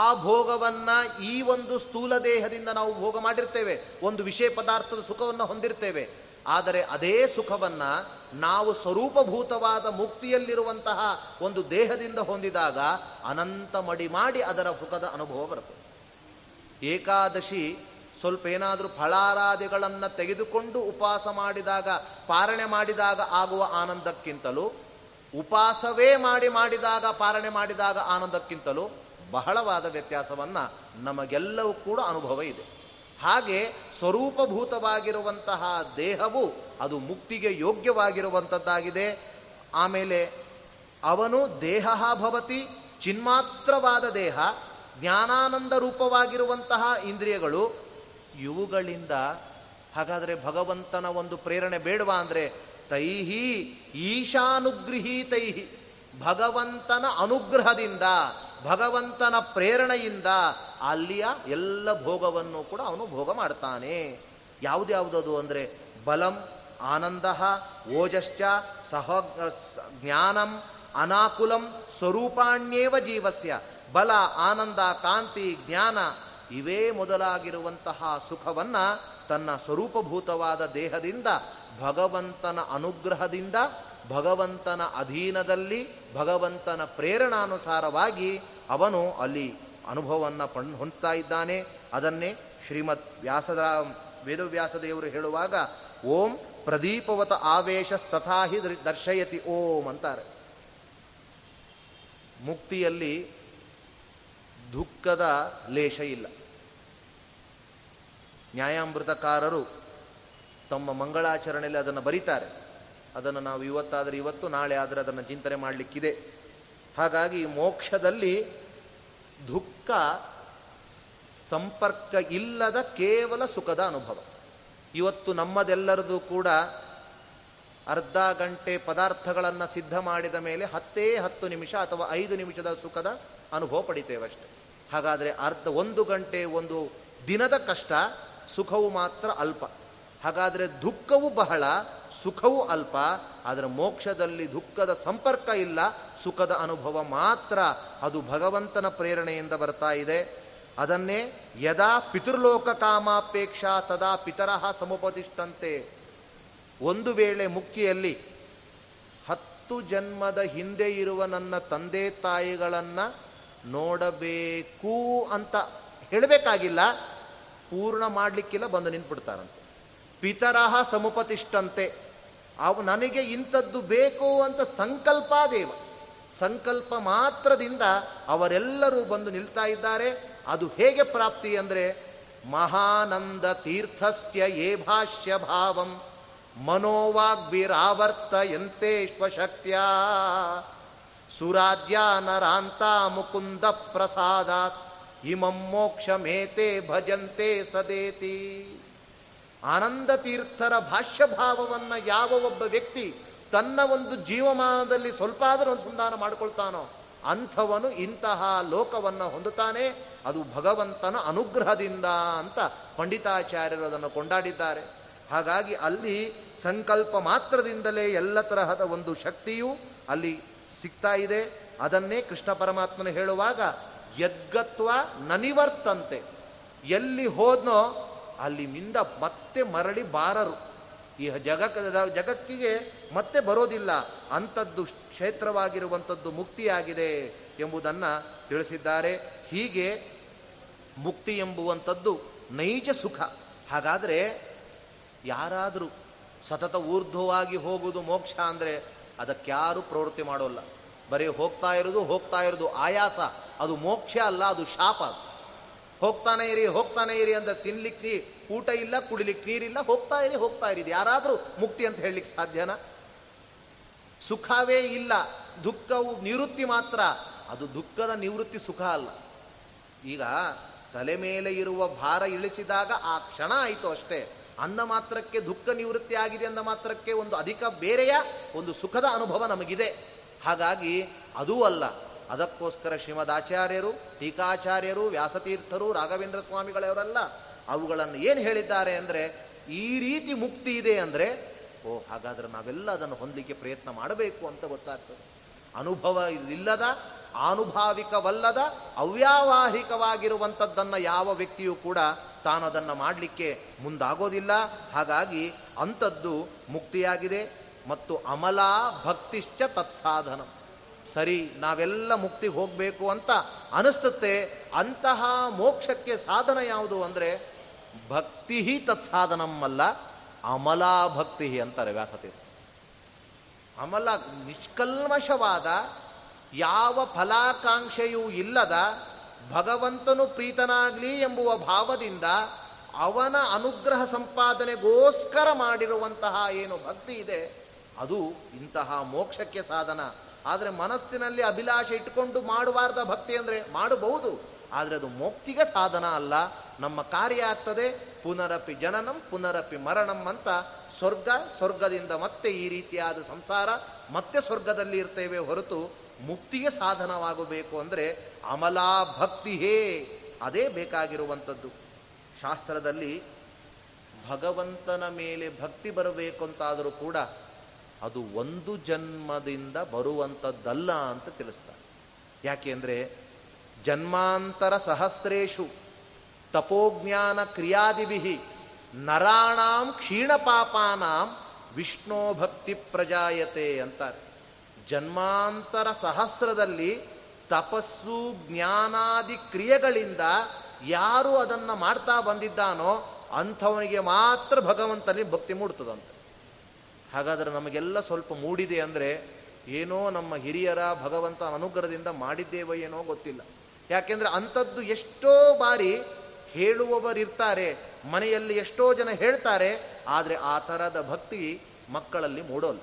ಆ ಭೋಗವನ್ನು ಈ ಒಂದು ಸ್ಥೂಲ ದೇಹದಿಂದ ನಾವು ಭೋಗ ಮಾಡಿರ್ತೇವೆ, ಒಂದು ವಿಷಯ ಪದಾರ್ಥದ ಸುಖವನ್ನು ಹೊಂದಿರ್ತೇವೆ. ಆದರೆ ಅದೇ ಸುಖವನ್ನು ನಾವು ಸ್ವರೂಪಭೂತವಾದ ಮುಕ್ತಿಯಲ್ಲಿರುವಂತಹ ಒಂದು ದೇಹದಿಂದ ಹೊಂದಿದಾಗ ಅನಂತ ಮಡಿ ಮಾಡಿ ಅದರ ಸುಖದ ಅನುಭವ ಬರ್ತದೆ. ಏಕಾದಶಿ ಸ್ವಲ್ಪ ಏನಾದರೂ ಫಲಾರಾದಿಗಳನ್ನು ತೆಗೆದುಕೊಂಡು ಉಪವಾಸ ಮಾಡಿದಾಗ, ಪಾರಣೆ ಮಾಡಿದಾಗ ಆಗುವ ಆನಂದಕ್ಕಿಂತಲೂ, ಉಪವಾಸವೇ ಮಾಡಿ ಮಾಡಿದಾಗ ಪಾರಣೆ ಮಾಡಿದಾಗ ಆನಂದಕ್ಕಿಂತಲೂ ಬಹಳವಾದ ವ್ಯತ್ಯಾಸವನ್ನು ನಮಗೆಲ್ಲವೂ ಕೂಡ ಅನುಭವ ಇದೆ. ಹಾಗೆ ಸ್ವರೂಪಭೂತವಾಗಿರುವಂತಹ ದೇಹವು ಅದು ಮುಕ್ತಿಗೆ ಯೋಗ್ಯವಾಗಿರುವಂಥದ್ದಾಗಿದೆ. ಆಮೇಲೆ ಅವನು ದೇಹ ಭವತಿ, ಚಿನ್ಮಾತ್ರವಾದ ದೇಹ, ಜ್ಞಾನಾನಂದ ರೂಪವಾಗಿರುವಂತಹ ಇಂದ್ರಿಯಗಳು, ಇವುಗಳಿಂದ ಹಾಗಾದರೆ ಭಗವಂತನ ಒಂದು ಪ್ರೇರಣೆ ಬೇಡವಾ ಅಂದರೆ ತೈಹಿ ಈಶಾನುಗೃಹೀತೈಹಿ, ಭಗವಂತನ ಅನುಗ್ರಹದಿಂದ, ಭಗವಂತನ ಪ್ರೇರಣೆಯಿಂದ ಅಲ್ಲಿಯ ಎಲ್ಲ ಭೋಗವನ್ನು ಕೂಡ ಅವನು ಭೋಗ ಮಾಡ್ತಾನೆ. ಯಾವುದ್ಯಾವುದದು ಅಂದರೆ ಬಲಂ, ಆನಂದ, ಓಜಶ್ಚ, ಸಹ ಜ್ಞಾನಂ, ಅನಾಕುಲಂ ಸ್ವರೂಪಾಣ್ಯೇವ ಜೀವಸ್ಯ. ಬಲ, ಆನಂದ, ಕಾಂತಿ, ಜ್ಞಾನ ಇವೇ ಮೊದಲಾಗಿರುವಂತಹ ಸುಖವನ್ನು ತನ್ನ ಸ್ವರೂಪಭೂತವಾದ ದೇಹದಿಂದ, ಭಗವಂತನ ಅನುಗ್ರಹದಿಂದ, ಭಗವಂತನ ಅಧೀನದಲ್ಲಿ, ಭಗವಂತನ ಪ್ರೇರಣಾನುಸಾರವಾಗಿ ಅವನು ಅಲ್ಲಿ ಅನುಭವವನ್ನು ಪಣ್ ಹೊಂದ್ತಾ ಇದ್ದಾನೆ. ಅದನ್ನೇ ಶ್ರೀಮದ್ ವ್ಯಾಸದ ವೇದವ್ಯಾಸದೇವರು ಹೇಳುವಾಗ ಓಂ ಪ್ರದೀಪವತ ಆವೇಶ ತಥಾಹಿ ದರ್ಶಯತಿ ಓಂ ಅಂತಾರೆ. ಮುಕ್ತಿಯಲ್ಲಿ ದುಃಖದ ಲೇಷ ಇಲ್ಲ. ನ್ಯಾಯಾಮೃತಕಾರರು ತಮ್ಮ ಮಂಗಳಾಚರಣೆಯಲ್ಲಿ ಅದನ್ನು ಬರೀತಾರೆ. ಅದನ್ನು ನಾವು ಇವತ್ತಾದರೆ ಇವತ್ತು, ನಾಳೆ ಆದರೆ ಅದನ್ನು ಚಿಂತನೆ ಮಾಡಲಿಕ್ಕಿದೆ. ಹಾಗಾಗಿ ಮೋಕ್ಷದಲ್ಲಿ ದುಃಖ ಸಂಪರ್ಕ ಇಲ್ಲದ ಕೇವಲ ಸುಖದ ಅನುಭವ. ಇವತ್ತು ನಮ್ಮದೆಲ್ಲರದು ಕೂಡ ಅರ್ಧ ಗಂಟೆ ಪದಾರ್ಥಗಳನ್ನು ಸಿದ್ಧ ಮಾಡಿದ ಮೇಲೆ ಹತ್ತೇ ಹತ್ತು ನಿಮಿಷ ಅಥವಾ ಐದು ನಿಮಿಷದ ಸುಖದ ಅನುಭವ ಪಡಿತೇವಷ್ಟೆ. ಹಾಗಾದರೆ ಅರ್ಧ ಒಂದು ಗಂಟೆ ಒಂದು ದಿನದ ಕಷ್ಟ, ಸುಖವು ಮಾತ್ರ ಅಲ್ಪ. ಹಾಗಾದರೆ ದುಃಖವು ಬಹಳ, ಸುಖವು ಅಲ್ಪ. ಆದರೆ ಮೋಕ್ಷದಲ್ಲಿ ದುಃಖದ ಸಂಪರ್ಕ ಇಲ್ಲ, ಸುಖದ ಅನುಭವ ಮಾತ್ರ. ಅದು ಭಗವಂತನ ಪ್ರೇರಣೆಯಿಂದ ಬರ್ತಾ ಇದೆ. ಅದನ್ನೇ ಯದಾ ಪಿತೃಲೋಕ ಕಾಮಾಪೇಕ್ಷಾ ತದಾ ಪಿತರಃ ಸಮುಪತಿಷ್ಠಂತೆ. ಒಂದು ವೇಳೆ ಮುಕ್ತಿಯಲ್ಲಿ ಹತ್ತು ಜನ್ಮದ ಹಿಂದೆ ಇರುವ ನನ್ನ ತಂದೆ ತಾಯಿಗಳನ್ನು ನೋಡಬೇಕು ಅಂತ ಹೇಳಬೇಕಾಗಿಲ್ಲ, ಪೂರ್ಣ ಮಾಡಲಿಕ್ಕಿಲ್ಲ, ಬಂದು ನಿಂತ್ಬಿಡ್ತಾರಂತೆ. ಪಿತರಃ ಸಮುಪತಿಷ್ಠಂತೆ, ಅವು ನನಗೆ ಇಂಥದ್ದು ಬೇಕು ಅಂತ ಸಂಕಲ್ಪ, ದೇವ ಸಂಕಲ್ಪ ಮಾತ್ರದಿಂದ ಅವರೆಲ್ಲರೂ ಬಂದು ನಿಲ್ತಾ ಇದ್ದಾರೆ. ಅದು ಹೇಗೆ ಪ್ರಾಪ್ತಿ ಅಂದರೆ ಮಹಾನಂದ ತೀರ್ಥಸ್ಯ ಯೇ ಭಾಷ್ಯ ಭಾವಂ ಮನೋವಾಗ್ಭಿರಾವರ್ತಯಂತೆ ಸ್ವಶಕ್ತ್ಯ ಸುರಾಜ್ಯ ನರಾಂತ ಮುಕುಂದ ಪ್ರಸಾದಾತ್ ಇಮಂ ಮೋಕ್ಷಮೇತೆ ಭಜಂತೆ ಸದೇತಿ. ಆನಂದ ತೀರ್ಥರ ಭಾಷ್ಯಭಾವವನ್ನು ಯಾವ ಒಬ್ಬ ವ್ಯಕ್ತಿ ತನ್ನ ಒಂದು ಜೀವಮಾನದಲ್ಲಿ ಸ್ವಲ್ಪ ಆದರೂ ಅನುಸಂಧಾನ ಮಾಡಿಕೊಳ್ತಾನೋ ಅಂಥವನು ಇಂತಹ ಲೋಕವನ್ನು ಹೊಂದುತ್ತಾನೆ. ಅದು ಭಗವಂತನ ಅನುಗ್ರಹದಿಂದ ಅಂತ ಪಂಡಿತಾಚಾರ್ಯರು ಅದನ್ನು ಕೊಂಡಾಡಿದ್ದಾರೆ. ಹಾಗಾಗಿ ಅಲ್ಲಿ ಸಂಕಲ್ಪ ಮಾತ್ರದಿಂದಲೇ ಎಲ್ಲ ತರಹದ ಒಂದು ಶಕ್ತಿಯು ಅಲ್ಲಿ ಸಿಗ್ತಾ ಇದೆ. ಅದನ್ನೇ ಕೃಷ್ಣ ಪರಮಾತ್ಮನ ಹೇಳುವಾಗ ಯದ್ಗತ್ವ ನನಿವರ್ತಂತೆ, ಎಲ್ಲಿ ಹೋದ್ನೋ ಅಲ್ಲಿಂದ ಮತ್ತೆ ಮರಳಿ ಬಾರರು, ಈ ಜಗಕ್ ಜಗತ್ತಿಗೆ ಮತ್ತೆ ಬರೋದಿಲ್ಲ. ಅಂಥದ್ದು ಕ್ಷೇತ್ರವಾಗಿರುವಂಥದ್ದು ಮುಕ್ತಿಯಾಗಿದೆ ಎಂಬುದನ್ನು ತಿಳಿಸಿದ್ದಾರೆ. ಹೀಗೆ ಮುಕ್ತಿ ಎಂಬುವಂಥದ್ದು ನೈಜ ಸುಖ. ಹಾಗಾದರೆ ಯಾರಾದರೂ ಸತತ ಊರ್ಧ್ವವಾಗಿ ಹೋಗುವುದು ಮೋಕ್ಷ ಅಂದರೆ ಅದಕ್ಕ್ಯಾರೂ ಪ್ರವೃತ್ತಿ ಮಾಡೋಲ್ಲ. ಬರೀ ಹೋಗ್ತಾ ಇರೋದು ಹೋಗ್ತಾ ಇರೋದು ಆಯಾಸ, ಅದು ಮೋಕ್ಷ ಅಲ್ಲ, ಅದು ಶಾಪ. ಅದು ಹೋಗ್ತಾನೆ ಇರಿ ಹೋಗ್ತಾನೆ ಇರಿ ಅಂದರೆ ತಿನ್ಲಿಕ್ಕೆ ಊಟ ಇಲ್ಲ, ಕುಡಿಲಿಕ್ಕೆ ನೀರಿಲ್ಲ, ಹೋಗ್ತಾ ಇರಿ ಹೋಗ್ತಾ ಇರಿ. ಯಾರಾದರೂ ಮುಕ್ತಿ ಅಂತ ಹೇಳಲಿಕ್ಕೆ ಸಾಧ್ಯನಾ? ಸುಖವೇ ಇಲ್ಲ, ದುಃಖವು ನಿವೃತ್ತಿ ಮಾತ್ರ. ಅದು ದುಃಖದ ನಿವೃತ್ತಿ ಸುಖ ಅಲ್ಲ. ಈಗ ತಲೆ ಮೇಲೆ ಇರುವ ಭಾರ ಇಳಿಸಿದಾಗ ಆ ಕ್ಷಣ ಆಯಿತು ಅಷ್ಟೇ. ಅಂದ ಮಾತ್ರಕ್ಕೆ ದುಃಖ ನಿವೃತ್ತಿ ಆಗಿದೆ, ಅಂದ ಮಾತ್ರಕ್ಕೆ ಒಂದು ಅಧಿಕ ಬೇರೆಯ ಒಂದು ಸುಖದ ಅನುಭವ ನಮಗಿದೆ. ಹಾಗಾಗಿ ಅದೂ ಅಲ್ಲ. ಅದಕ್ಕೋಸ್ಕರ ಶ್ರೀಮದ್ ಆಚಾರ್ಯರು, ಟೀಕಾಚಾರ್ಯರು, ವ್ಯಾಸತೀರ್ಥರು, ರಾಘವೇಂದ್ರ ಸ್ವಾಮಿಗಳವರೆಲ್ಲ ಅವುಗಳನ್ನು ಏನು ಹೇಳಿದ್ದಾರೆ ಅಂದರೆ ಈ ರೀತಿ ಮುಕ್ತಿ ಇದೆ ಅಂದರೆ ಓ ಹಾಗಾದರೆ ನಾವೆಲ್ಲ ಅದನ್ನು ಹೊಂದಲಿಕ್ಕೆ ಪ್ರಯತ್ನ ಮಾಡಬೇಕು ಅಂತ ಗೊತ್ತಾಗ್ತದೆ. ಅನುಭವ ಇಲ್ಲದ, ಆನುಭಾವಿಕವಲ್ಲದ, ಅವ್ಯಾವಹಿಕವಾಗಿರುವಂಥದ್ದನ್ನು ಯಾವ ವ್ಯಕ್ತಿಯೂ ಕೂಡ ತಾನು ಅದನ್ನು ಮಾಡಲಿಕ್ಕೆ ಮುಂದಾಗೋದಿಲ್ಲ. ಹಾಗಾಗಿ ಅಂಥದ್ದು ಮುಕ್ತಿಯಾಗಿದೆ. ಮತ್ತು ಅಮಲಾ ಭಕ್ತಿಶ್ಚ ತತ್ಸಾಧನ. ಸರಿ, ನಾವೆಲ್ಲ ಮುಕ್ತಿಗೆ ಹೋಗಬೇಕು ಅಂತ ಅನಿಸ್ತುತ್ತೆ. ಅಂತಹ ಮೋಕ್ಷಕ್ಕೆ ಸಾಧನ ಯಾವುದು ಅಂದರೆ ಭಕ್ತಿ ತತ್ಸಾಧನಮಲ್ಲ, ಅಮಲಾ ಭಕ್ತಿ ಅಂತಾರೆ ವ್ಯಾಸತೀರ್ಥ. ಅಮಲ, ನಿಷ್ಕಲ್ಮಶವಾದ, ಯಾವ ಫಲಾಕಾಂಕ್ಷೆಯೂ ಇಲ್ಲದ, ಭಗವಂತನು ಪ್ರೀತನಾಗಲಿ ಎಂಬುವ ಭಾವದಿಂದ ಅವನ ಅನುಗ್ರಹ ಸಂಪಾದನೆಗೋಸ್ಕರ ಮಾಡಿರುವಂತಹ ಏನು ಭಕ್ತಿ ಇದೆ ಅದು ಇಂತಹ ಮೋಕ್ಷಕ್ಕೆ ಸಾಧನ. ಆದರೆ ಮನಸ್ಸಿನಲ್ಲಿ ಅಭಿಲಾಷೆ ಇಟ್ಟುಕೊಂಡು ಮಾಡಬಾರ್ದ ಭಕ್ತಿ ಅಂದರೆ ಮಾಡಬಹುದು, ಆದರೆ ಅದು ಮೋಕ್ಷಿಗೆ ಸಾಧನ ಅಲ್ಲ, ನಮ್ಮ ಕಾರ್ಯ ಆಗ್ತದೆ. ಪುನರಪಿ ಜನನಂ ಪುನರಪಿ ಮರಣಂ ಅಂತ ಸ್ವರ್ಗ, ಸ್ವರ್ಗದಿಂದ ಮತ್ತೆ ಈ ರೀತಿಯಾದ ಸಂಸಾರ, ಮತ್ತೆ ಸ್ವರ್ಗದಲ್ಲಿ ಇರ್ತೇವೆ ಹೊರತು ಮುಕ್ತಿಗೆ ಸಾಧನವಾಗಬೇಕು ಅಂದರೆ ಅಮಲಾ ಭಕ್ತಿ ಹೇ, ಅದೇ ಬೇಕಾಗಿರುವಂಥದ್ದು. ಶಾಸ್ತ್ರದಲ್ಲಿ ಭಗವಂತನ ಮೇಲೆ ಭಕ್ತಿ ಬರಬೇಕು ಅಂತಾದರೂ ಕೂಡ ಅದು ಒಂದು ಜನ್ಮದಿಂದ ಬರುವಂಥದ್ದಲ್ಲ ಅಂತ ತಿಳಿಸ್ತಾರೆ. ಯಾಕೆಂದರೆ ಜನ್ಮಾಂತರ ಸಹಸ್ರೇಷು ತಪೋಜ್ಞಾನ ಕ್ರಿಯಾದಿಭಿ ನರಾಣಾಂ ಕ್ಷೀಣಪಾಪಾನಾಂ ವಿಷ್ಣೋ ಭಕ್ತಿ ಪ್ರಜಾಯತೆ ಅಂತಾರೆ. ಜನ್ಮಾಂತರ ಸಹಸ್ರದಲ್ಲಿ ತಪಸ್ಸು ಜ್ಞಾನಾದಿ ಕ್ರಿಯೆಗಳಿಂದ ಯಾರು ಅದನ್ನು ಮಾಡ್ತಾ ಬಂದಿದ್ದಾನೋ ಅಂಥವನಿಗೆ ಮಾತ್ರ ಭಗವಂತನಿಗೆ ಭಕ್ತಿ ಮೂಡ್ತದಂತೆ. ಹಾಗಾದರೆ ನಮಗೆಲ್ಲ ಸ್ವಲ್ಪ ಮೂಡಿದೆ ಅಂದರೆ ಏನೋ ನಮ್ಮ ಹಿರಿಯರ ಭಗವಂತನ ಅನುಗ್ರಹದಿಂದ ಮಾಡಿದ್ದೇವೋ ಏನೋ ಗೊತ್ತಿಲ್ಲ. ಯಾಕೆಂದರೆ ಅಂಥದ್ದು ಎಷ್ಟೋ ಬಾರಿ ಹೇಳುವವರಿರ್ತಾರೆ, ಮನೆಯಲ್ಲಿ ಎಷ್ಟೋ ಜನ ಹೇಳ್ತಾರೆ, ಆದರೆ ಆ ಥರದ ಭಕ್ತಿ ಮಕ್ಕಳಲ್ಲಿ ಮೂಡೋಲ್ಲ.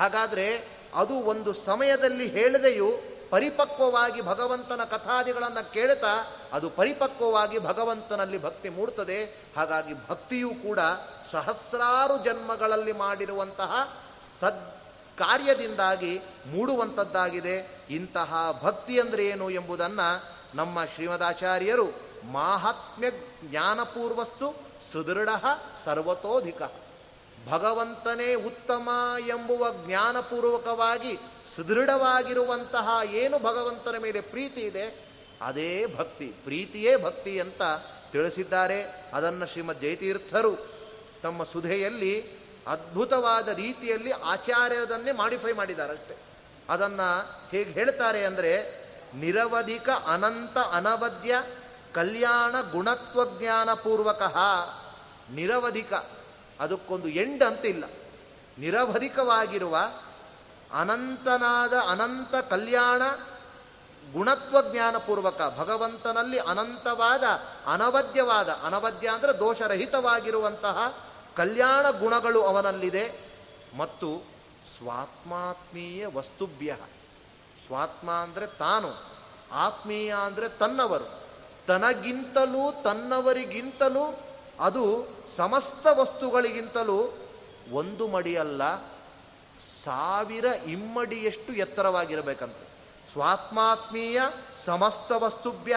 ಹಾಗಾದರೆ ಅದು ಒಂದು ಸಮಯದಲ್ಲಿ ಹೇಳದೆಯೂ ಪರಿಪಕ್ವವಾಗಿ ಭಗವಂತನ ಕಥಾದಿಗಳನ್ನು ಕೇಳ್ತಾ ಅದು ಪರಿಪಕ್ವವಾಗಿ ಭಗವಂತನಲ್ಲಿ ಭಕ್ತಿ ಮೂಡ್ತದೆ. ಹಾಗಾಗಿ ಭಕ್ತಿಯೂ ಕೂಡ ಸಹಸ್ರಾರು ಜನ್ಮಗಳಲ್ಲಿ ಮಾಡಿರುವಂತಹ ಸದ್ ಕಾರ್ಯದಿಂದಾಗಿ ಮೂಡುವಂಥದ್ದಾಗಿದೆ. ಇಂತಹ ಭಕ್ತಿ ಅಂದರೆ ಏನು ಎಂಬುದನ್ನು ನಮ್ಮ ಶ್ರೀಮದಾಚಾರ್ಯರು ಮಾಹಾತ್ಮ್ಯ ಜ್ಞಾನಪೂರ್ವಸ್ತು ಸುದೃಢ ಸರ್ವತೋಧಿಕ, ಭಗವಂತನೇ ಉತ್ತಮ ಎಂಬುವ ಜ್ಞಾನಪೂರ್ವಕವಾಗಿ ಸುದೃಢವಾಗಿರುವಂತಹ ಏನು ಭಗವಂತನ ಮೇಲೆ ಪ್ರೀತಿ ಇದೆ ಅದೇ ಭಕ್ತಿ, ಪ್ರೀತಿಯೇ ಭಕ್ತಿ ಅಂತ ತಿಳಿಸಿದ್ದಾರೆ. ಅದನ್ನು ಶ್ರೀಮದ್ ಜಯತೀರ್ಥರು ತಮ್ಮ ಸುಧೆಯಲ್ಲಿ ಅದ್ಭುತವಾದ ರೀತಿಯಲ್ಲಿ ಆಚಾರ್ಯರದನ್ನೇ ಮಾಡಿಫೈ ಮಾಡಿದ್ದಾರೆ ಅಷ್ಟೆ. ಅದನ್ನು ಹೇಗೆ ಹೇಳ್ತಾರೆ ಅಂದರೆ ನಿರವಧಿಕ ಅನಂತ ಅನವಧ್ಯ ಕಲ್ಯಾಣ ಗುಣತ್ವಜ್ಞಾನಪೂರ್ವಕ. ನಿರವಧಿಕ, ಅದಕ್ಕೊಂದು ಎಂಡ್ ಅಂತ ಇಲ್ಲ, ನಿರವಧಿಕವಾಗಿರುವ ಅನಂತನಾದ ಅನಂತ ಕಲ್ಯಾಣ ಗುಣತ್ವಜ್ಞಾನಪೂರ್ವಕ, ಭಗವಂತನಲ್ಲಿ ಅನಂತವಾದ ಅನವದ್ಯವಾದ, ಅನವದ್ಯ ಅಂದರೆ ದೋಷರಹಿತವಾಗಿರುವಂತಹ ಕಲ್ಯಾಣ ಗುಣಗಳು ಅವನಲ್ಲಿದೆ. ಮತ್ತು ಸ್ವಾತ್ಮಾತ್ಮೀಯ ವಸ್ತುಭ್ಯ, ಸ್ವಾತ್ಮ ಅಂದರೆ ತಾನು, ಆತ್ಮೀಯ ಅಂದರೆ ತನ್ನವರು, ತನಗಿಂತಲೂ ತನ್ನವರಿಗಿಂತಲೂ ಅದು ಸಮಸ್ತ ವಸ್ತುಗಳಿಗಿಂತಲೂ ಒಂದು ಮಡಿಯಲ್ಲ, ಸಾವಿರ ಇಮ್ಮಡಿಯಷ್ಟು ಎತ್ತರವಾಗಿರಬೇಕಂತ. ಸ್ವಾತ್ಮಾತ್ಮೀಯ ಸಮಸ್ತ ವಸ್ತುಭ್ಯ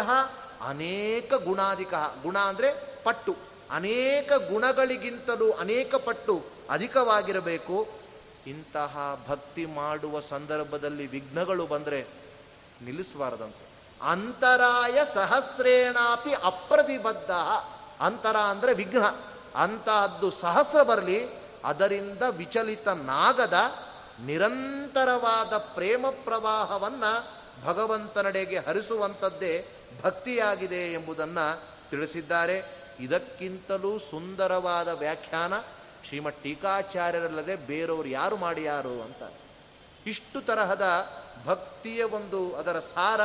ಅನೇಕ ಗುಣಾಧಿಕ, ಗುಣ ಅಂದರೆ ಪಟ್ಟು, ಅನೇಕ ಗುಣಗಳಿಗಿಂತಲೂ ಅನೇಕ ಪಟ್ಟು ಅಧಿಕವಾಗಿರಬೇಕು. ಇಂತಹ ಭಕ್ತಿ ಮಾಡುವ ಸಂದರ್ಭದಲ್ಲಿ ವಿಘ್ನಗಳು ಬಂದರೆ ನಿಲ್ಲಿಸಬಾರದಂತೆ. ಅಂತರಾಯ ಸಹಸ್ರೇಣಾಪಿ ಅಪ್ರತಿಬದ್ಧ. ಅಂತರ ಅಂದರೆ ವಿಘ್ನ, ಅಂತಹದ್ದು ಸಹಸ್ರ ಬರಲಿ, ಅದರಿಂದ ವಿಚಲಿತನಾಗದ ನಿರಂತರವಾದ ಪ್ರೇಮ ಪ್ರವಾಹವನ್ನು ಭಗವಂತನೆಡೆಗೆ ಹರಿಸುವಂಥದ್ದೇ ಭಕ್ತಿಯಾಗಿದೆ ಎಂಬುದನ್ನು ತಿಳಿಸಿದ್ದಾರೆ. ಇದಕ್ಕಿಂತಲೂ ಸುಂದರವಾದ ವ್ಯಾಖ್ಯಾನ ಶ್ರೀಮದ್ ಟೀಕಾಚಾರ್ಯರಲ್ಲದೆ ಬೇರೆಯವರು ಯಾರು ಮಾಡಿಯಾರು ಅಂತ. ಇಷ್ಟು ತರಹದ ಭಕ್ತಿಯ ಒಂದು ಅದರ ಸಾರ